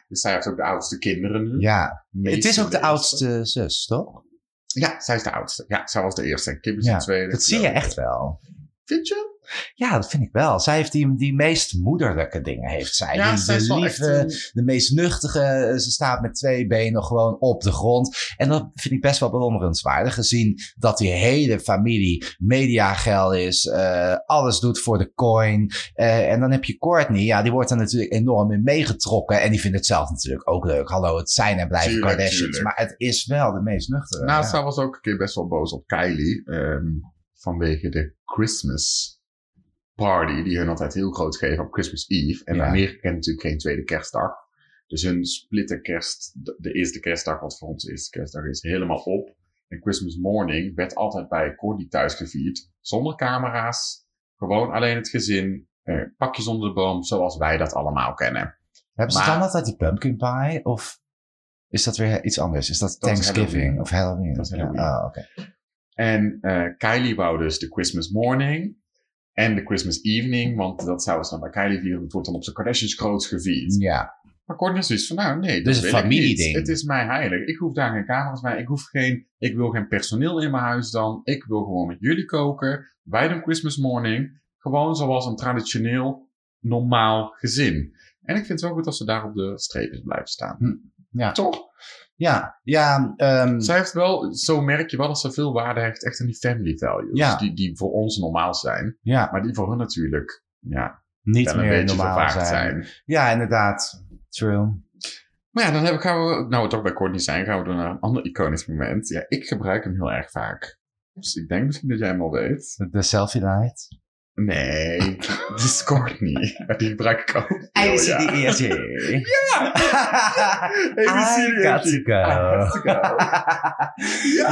Dus zij heeft ook de oudste kinderen nu. Ja, het is ook de, de oudste zus, toch? Ja, zij is de oudste. Ja, zij was de eerste en Kim is ja, de tweede. Dat zie je echt wel. Vind je? Ja, dat vind ik wel. Zij heeft die, die meest moederlijke dingen, heeft zij. Ja, die, zij de lieve, een... de meest nuchtige. Ze staat met twee benen gewoon op de grond. En dat vind ik best wel bewonderenswaardig. Gezien dat die hele familie mediageil is. Uh, alles doet voor de coin. Uh, en dan heb je Kourtney. Ja, die wordt er natuurlijk enorm in meegetrokken. En die vindt het zelf natuurlijk ook leuk. Hallo, het zijn en blijven tuurlijk, Kardashians. Tuurlijk. Maar het is wel de meest nuchtere. Nou, ja. Zij was ook een keer best wel boos op Kylie. Um, vanwege de Christmas party, die hun altijd heel groot geven op Christmas Eve. En ja. Amerika kent natuurlijk geen tweede kerstdag. Dus hun splitten kerst, de, de eerste kerstdag, wat voor ons de eerste kerstdag is, helemaal op. En Christmas morning werd altijd bij Kourtney thuis gevierd. Zonder camera's, gewoon alleen het gezin, eh, pakjes onder de boom, zoals wij dat allemaal kennen. Hebben maar, ze dan altijd die pumpkin pie? Of is dat weer iets anders? Is dat, dat Thanksgiving Halloween. Of Halloween? Dat is Halloween. Ja. Oh, okay. En eh, Kylie wou dus de Christmas morning en de Christmas evening, want dat zouden ze dan bij Kylie vieren. Het wordt dan op zijn Kardashians groots gevierd. Ja. Maar Kourtney is dus van, nou nee, dat dus wil ik niet. Ding. Het is mij heilig. Ik hoef daar geen camera's bij. Ik hoef geen, ik wil geen personeel in mijn huis dan. Ik wil gewoon met jullie koken. Wij doen Christmas morning. Gewoon zoals een traditioneel, normaal gezin. En ik vind het wel goed dat ze daar op de streepjes blijven staan. Hm. Ja. Toch? Ja, ja. Um, Zij heeft wel, zo merk je wel dat ze veel waarde heeft echt aan die family values. Ja. Die, die voor ons normaal zijn. Ja. Maar die voor hun natuurlijk ja, niet meer een normaal zijn. zijn. Ja, inderdaad. True. Maar ja, dan hebben, gaan we, nou we toch bij Kourtney zijn, gaan we door naar een ander iconisch moment. Ja, ik gebruik hem heel erg vaak. Dus ik denk misschien dat jij hem al weet. De selfie night. Nee, dit is Kourtney. Die gebruik ik ook. A B C D E F G. Ja! A B C D E F G.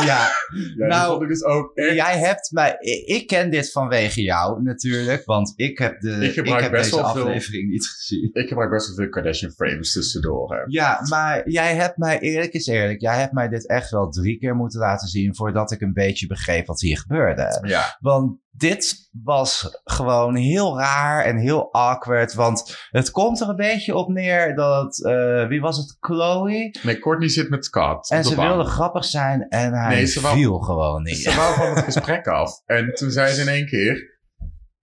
Ja. Nou, dus ook echt... jij hebt mij... Ik ken dit vanwege jou natuurlijk, want ik heb, de, ik gebruik ik heb best deze wel aflevering veel, niet gezien. Ik gebruik best wel veel Kardashian frames tussendoor. Hè. Ja, maar jij hebt mij, eerlijk is eerlijk, jij hebt mij dit echt wel drie keer moeten laten zien voordat ik een beetje begreep wat hier gebeurde. Ja. Want... dit was gewoon heel raar en heel awkward. Want het komt er een beetje op neer dat... Uh, wie was het? Khloé? Nee, Kourtney zit met Scott. En ze wilde grappig zijn en hij nee, viel wou, gewoon niet. Ze wou van het gesprek af. En toen zei ze in één keer...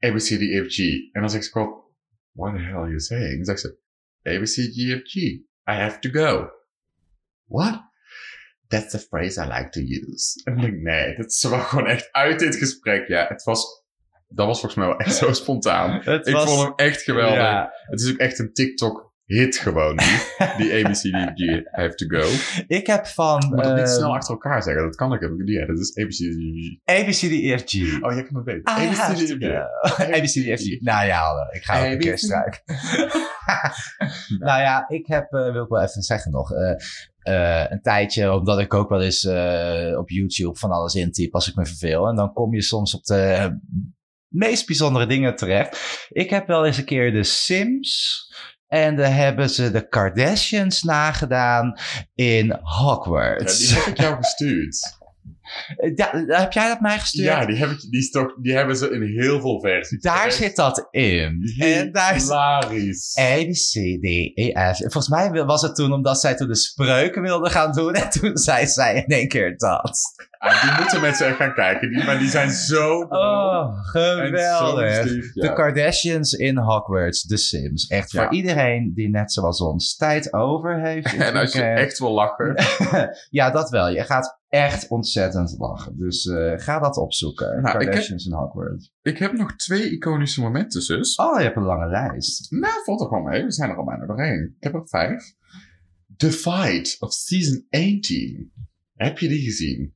A B C D E F G. En dan zegt Scott... What the hell are you saying? Dan zegt ze... A B C D E F G. I have to go. What? That's the phrase I like to use. En ik denk, nee, dat is wel gewoon echt uit dit gesprek. Ja, het was... Dat was volgens mij wel echt zo spontaan. Het ik was, vond hem echt geweldig. Ja. Het is ook echt een TikTok-hit gewoon nu. Die A B C D F G have to go. Ik heb van... Ik moet het uh, niet snel achter elkaar zeggen. Dat kan ik ook. Ja, dat is A B C D F G. Oh, jij kan het weten. A B C D F G. Nou ja, hallo. Ik ga ook een keer struiken. Nou ja, ik heb... Uh, wil ik wel even zeggen nog... Uh, Uh, een tijdje, omdat ik ook wel eens uh, op YouTube van alles intyp als ik me verveel. En dan kom je soms op de uh, meest bijzondere dingen terecht. Ik heb wel eens een keer de Sims... en daar hebben ze de Kardashians nagedaan in Hogwarts. Ja, die heb ik jou gestuurd. Da- heb jij dat mij gestuurd? Ja, die, heb ik, die, stok, die hebben ze in heel veel versies. Daar echt? Zit dat in. En daar is hilarisch. A, B, C, D, E, F. Volgens mij was het toen omdat zij toen de spreuken wilde gaan doen. En toen zei zij in één keer dat. Ah, die moeten mensen echt gaan kijken. Die, maar die zijn zo... Oh, geweldig. Zo stief, ja. De Kardashians in Hogwarts. The Sims. Echt ja. Voor iedereen die net zoals ons tijd over heeft. En als je echt wil lachen. Ja, dat wel. Je gaat... Echt ontzettend lachen. Dus uh, ga dat opzoeken. Nou, Kardashians en Hogwarts. Ik heb nog twee iconische momenten, zus. Oh, je hebt een lange lijst. Nou, valt er gewoon mee. We zijn er al bijna doorheen. Ik heb er vijf. The Fight of Season achttien. Heb je die gezien?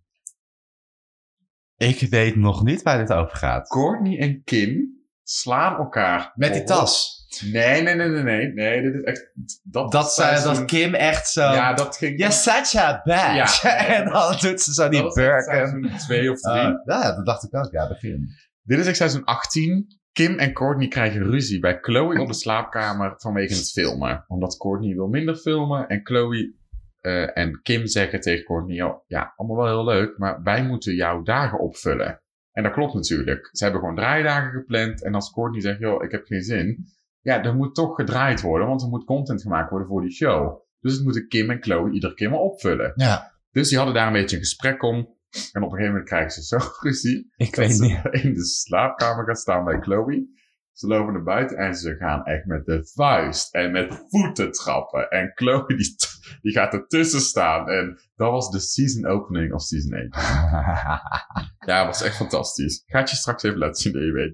Ik weet nog niet waar dit over gaat. Kourtney en Kim slaan elkaar. Met die tas. Nee, nee, nee, nee, nee, nee, dit is echt... Dat, dat, zei, dat Kim echt zo... Ja, dat ging... You're such a bitch. Ja, en dan doet ze zo die burken. Dat seizoen twee of drie. Uh, ja, dat dacht ik ook. Ja, begin. Dit is echt seizoen achttien. Kim en Kourtney krijgen ruzie bij Khloé op de slaapkamer vanwege het filmen. Omdat Kourtney wil minder filmen. En Khloé uh, en Kim zeggen tegen Kourtney... Oh, ja, allemaal wel heel leuk, maar wij moeten jouw dagen opvullen. En dat klopt natuurlijk. Ze hebben gewoon draaidagen gepland. En als Kourtney zegt, joh, ik heb geen zin... Ja, er moet toch gedraaid worden, want er moet content gemaakt worden voor die show. Dus het moeten Kim en Khloé iedere keer maar opvullen. Ja. Dus die hadden daar een beetje een gesprek om. En op een gegeven moment krijgen ze zo ruzie. Ik dat weet ze niet. In de slaapkamer gaan staan bij Khloé. Ze lopen naar buiten en ze gaan echt met de vuist en met voeten trappen. En Khloé die, t- die gaat ertussen staan. En dat was de season opening of season één. Ja, dat was echt fantastisch. Ik ga het je straks even laten zien dat je weet.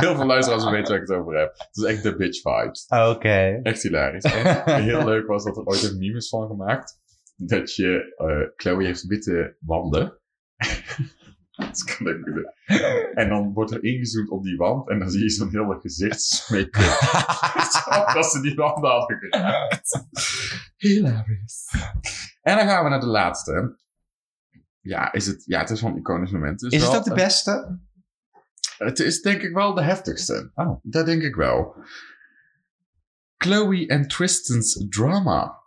Heel veel luisteraars weten waar ik het over heb. Het is echt de bitch vibes. Oké. Okay. Echt hilarisch. En heel leuk was dat er ooit een meme is van gemaakt. Dat je, uh, Khloé heeft witte wanden. Dat kan ik niet doen. En dan wordt er ingezoomd op die wand. En dan zie je zo'n hele gezichtsmake-up. Dat ze die wanden hadden geraakt. Hilarisch. En dan gaan we naar de laatste. Ja, is het, ja het is wel een iconisch moment. Is, is wel, het ook de beste? Het is denk ik wel de heftigste. Oh. Dat denk ik wel. Khloé en Tristan's drama.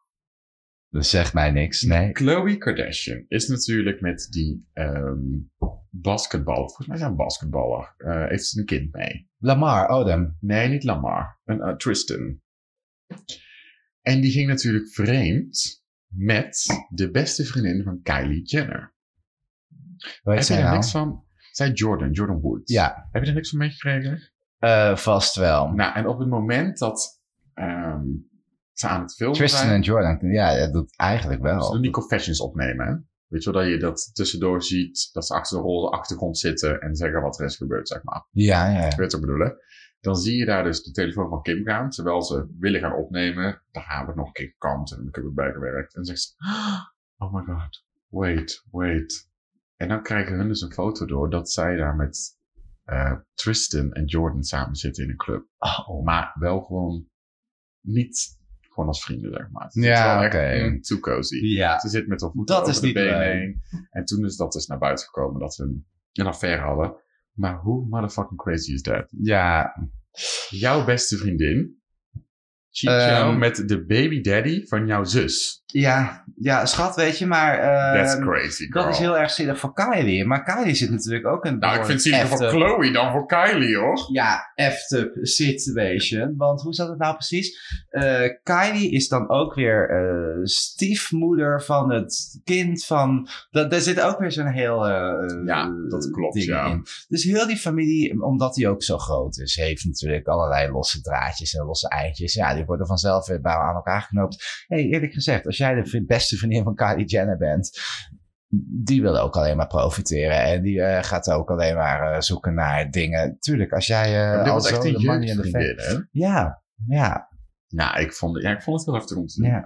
Dat zegt mij niks, nee. Khloé Kardashian is natuurlijk met die um, basketbal. Volgens mij zijn een basketballer. Uh, heeft ze een kind mee. Lamar, Odom. Nee, niet Lamar. Een, uh, Tristan. En die ging natuurlijk vreemd met de beste vriendin van Kylie Jenner. Heb je daar nou? niks van? Zij Jordyn, Jordyn Woods. Ja. Heb je daar niks van meegekregen? Uh, vast wel. Nou, en op het moment dat... Um, Ze aan het filmen Tristan zijn. En Jordyn, ja, dat doet eigenlijk wel. Ze doen die confessions opnemen, hè? Weet je wel, dat je dat tussendoor ziet, dat ze achter de roze achtergrond zitten en zeggen wat er is gebeurd, zeg maar. Ja, ja. Ik weet wat ik bedoel, hè? Dan zie je daar dus de telefoon van Kim gaan, terwijl ze willen gaan opnemen. Daar hebben we nog een keer gekant en ik heb erbij gewerkt. En dan zegt ze, oh my god, wait, wait. En dan krijgen hun dus een foto door dat zij daar met uh, Tristan en Jordyn samen zitten in een club. Oh. Maar wel gewoon niet... Gewoon als vrienden, zeg maar. Het ja, oké. Okay. Too cozy. Ja. Ze zit met haar voeten dat over de benen heen. En toen is dat dus naar buiten gekomen dat we een affaire hadden. Maar hoe motherfucking crazy is dat? Ja. Jouw beste vriendin. Cheat um, jou met de baby daddy van jouw zus. Ja, ja schat, weet je, maar... Uh, That's crazy, girl. Dat is heel erg zinnig voor Kylie. Maar Kylie zit natuurlijk ook in... Nou, ik vind het zinnig voor Khloé dan voor Kylie, hoor. Ja, F-tub situation. Want hoe zat het nou precies? Uh, Kylie is dan ook weer uh, stiefmoeder van het kind van... Dat, daar zit ook weer zo'n heel... Uh, ja, dat klopt, ja. In. Dus heel die familie, omdat die ook zo groot is... heeft natuurlijk allerlei losse draadjes en losse eindjes. Ja, die worden vanzelf weer aan elkaar geknoopt. Hé, hey, eerlijk gezegd... Als jij de beste vriendin van Kylie Jenner bent, die wil ook alleen maar profiteren. En die uh, gaat ook alleen maar uh, zoeken naar dingen. Tuurlijk, als jij uh, al zo de money in de vent... Ja, ja. Nou, ik vond, ja, ik vond het heel heftig om te doen. Ja.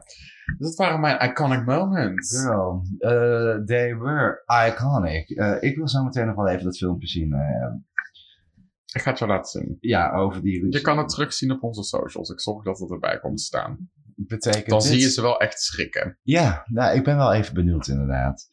Dus dat waren mijn iconic moments. Girl, uh, they were iconic. Uh, ik wil zo meteen nog wel even dat filmpje zien. Uh, ik ga het zo laten zien. Ja, over die... Je kan het terugzien op onze socials. Ik zorg dat het erbij komt te staan. Betekent dan dit? Zie je ze wel echt schrikken. Ja, nou, ik ben wel even benieuwd inderdaad.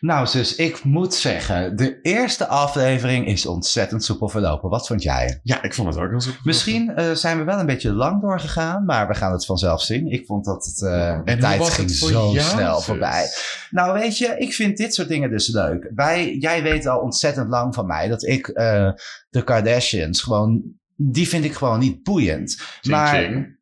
Nou zus, ik moet zeggen, de eerste aflevering is ontzettend soepel verlopen. Wat vond jij? Ja, ik vond het ook heel soepel. Misschien uh, zijn we wel een beetje lang doorgegaan, maar we gaan het vanzelf zien. Ik vond dat het, uh, ja, de tijd ging het zo jou, snel zus? voorbij. Nou weet je, ik vind dit soort dingen dus leuk. Wij, jij weet al ontzettend lang van mij dat ik uh, de Kardashians gewoon, die vind ik gewoon niet boeiend. Ching, maar... Ching.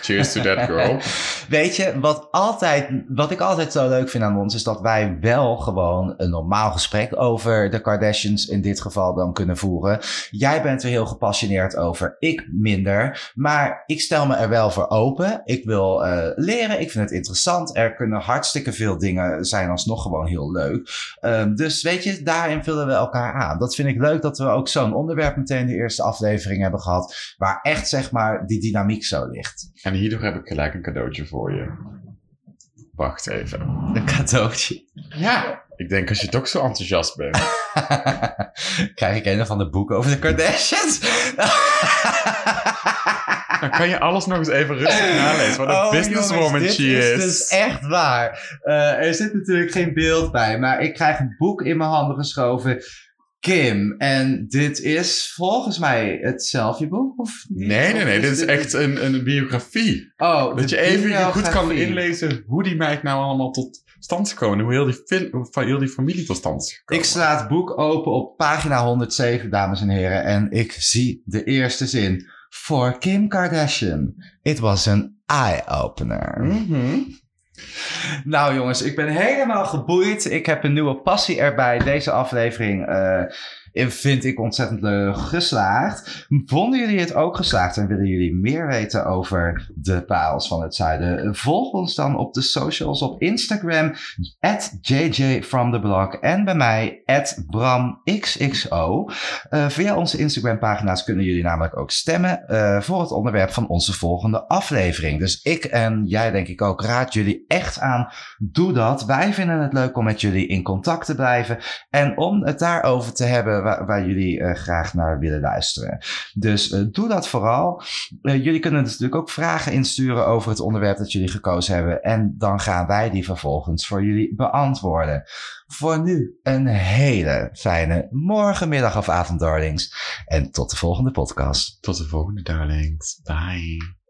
Cheers to that girl. Weet je, wat, altijd, wat ik altijd zo leuk vind aan ons... is dat wij wel gewoon een normaal gesprek over de Kardashians... in dit geval dan kunnen voeren. Jij bent er heel gepassioneerd over, ik minder. Maar ik stel me er wel voor open. Ik wil uh, leren, ik vind het interessant. Er kunnen hartstikke veel dingen zijn alsnog gewoon heel leuk. Um, dus weet je, daarin vullen we elkaar aan. Dat vind ik leuk dat we ook zo'n onderwerp... meteen de eerste aflevering hebben gehad... waar echt zeg maar die dynamiek zo ligt. En hierdoor heb ik gelijk een cadeautje voor. Voor je. Wacht even. Een cadeautje. Ja. Ik denk als je toch zo enthousiast bent. Krijg ik een of ander boek over de Kardashians? Dan kan je alles nog eens even rustig nalezen. Wat een oh, businesswoman jongens, she is. Dit is dus echt waar. Uh, er zit natuurlijk geen beeld bij. Maar ik krijg een boek in mijn handen geschoven. Kim, en dit is volgens mij het selfieboek, of niet? Nee, nee, nee, dit is echt een, een biografie. Oh, dat je even goed kan inlezen hoe die meid nou allemaal tot stand is gekomen. Hoe heel die, hoe heel die familie tot stand is gekomen. Ik sla het boek open op pagina honderdzeven, dames en heren. En ik zie de eerste zin. For Kim Kardashian, it was an eye-opener. Mm-hmm. Nou jongens, ik ben helemaal geboeid. Ik heb een nieuwe passie erbij. Deze aflevering uh, vind ik ontzettend leuk geslaagd. Vonden jullie het ook geslaagd en willen jullie meer weten over de parels van het zuiden? Volg ons dan op de socials op Instagram at j j from the blog en bij mij at bram x x o. Uh, via onze Instagram pagina's kunnen jullie namelijk ook stemmen uh, voor het onderwerp van onze volgende aflevering. Dus ik en jij denk ik ook raad jullie echt aan, doe dat. Wij vinden het leuk om met jullie in contact te blijven en om het daarover te hebben waar, waar jullie uh, graag naar willen luisteren. Dus uh, doe dat vooral. Uh, jullie kunnen natuurlijk ook vragen insturen over het onderwerp dat jullie gekozen hebben en dan gaan wij die vervolgens voor jullie beantwoorden. Voor nu een hele fijne morgen, middag of avond, darlings. En tot de volgende podcast. Tot de volgende, darlings. Bye.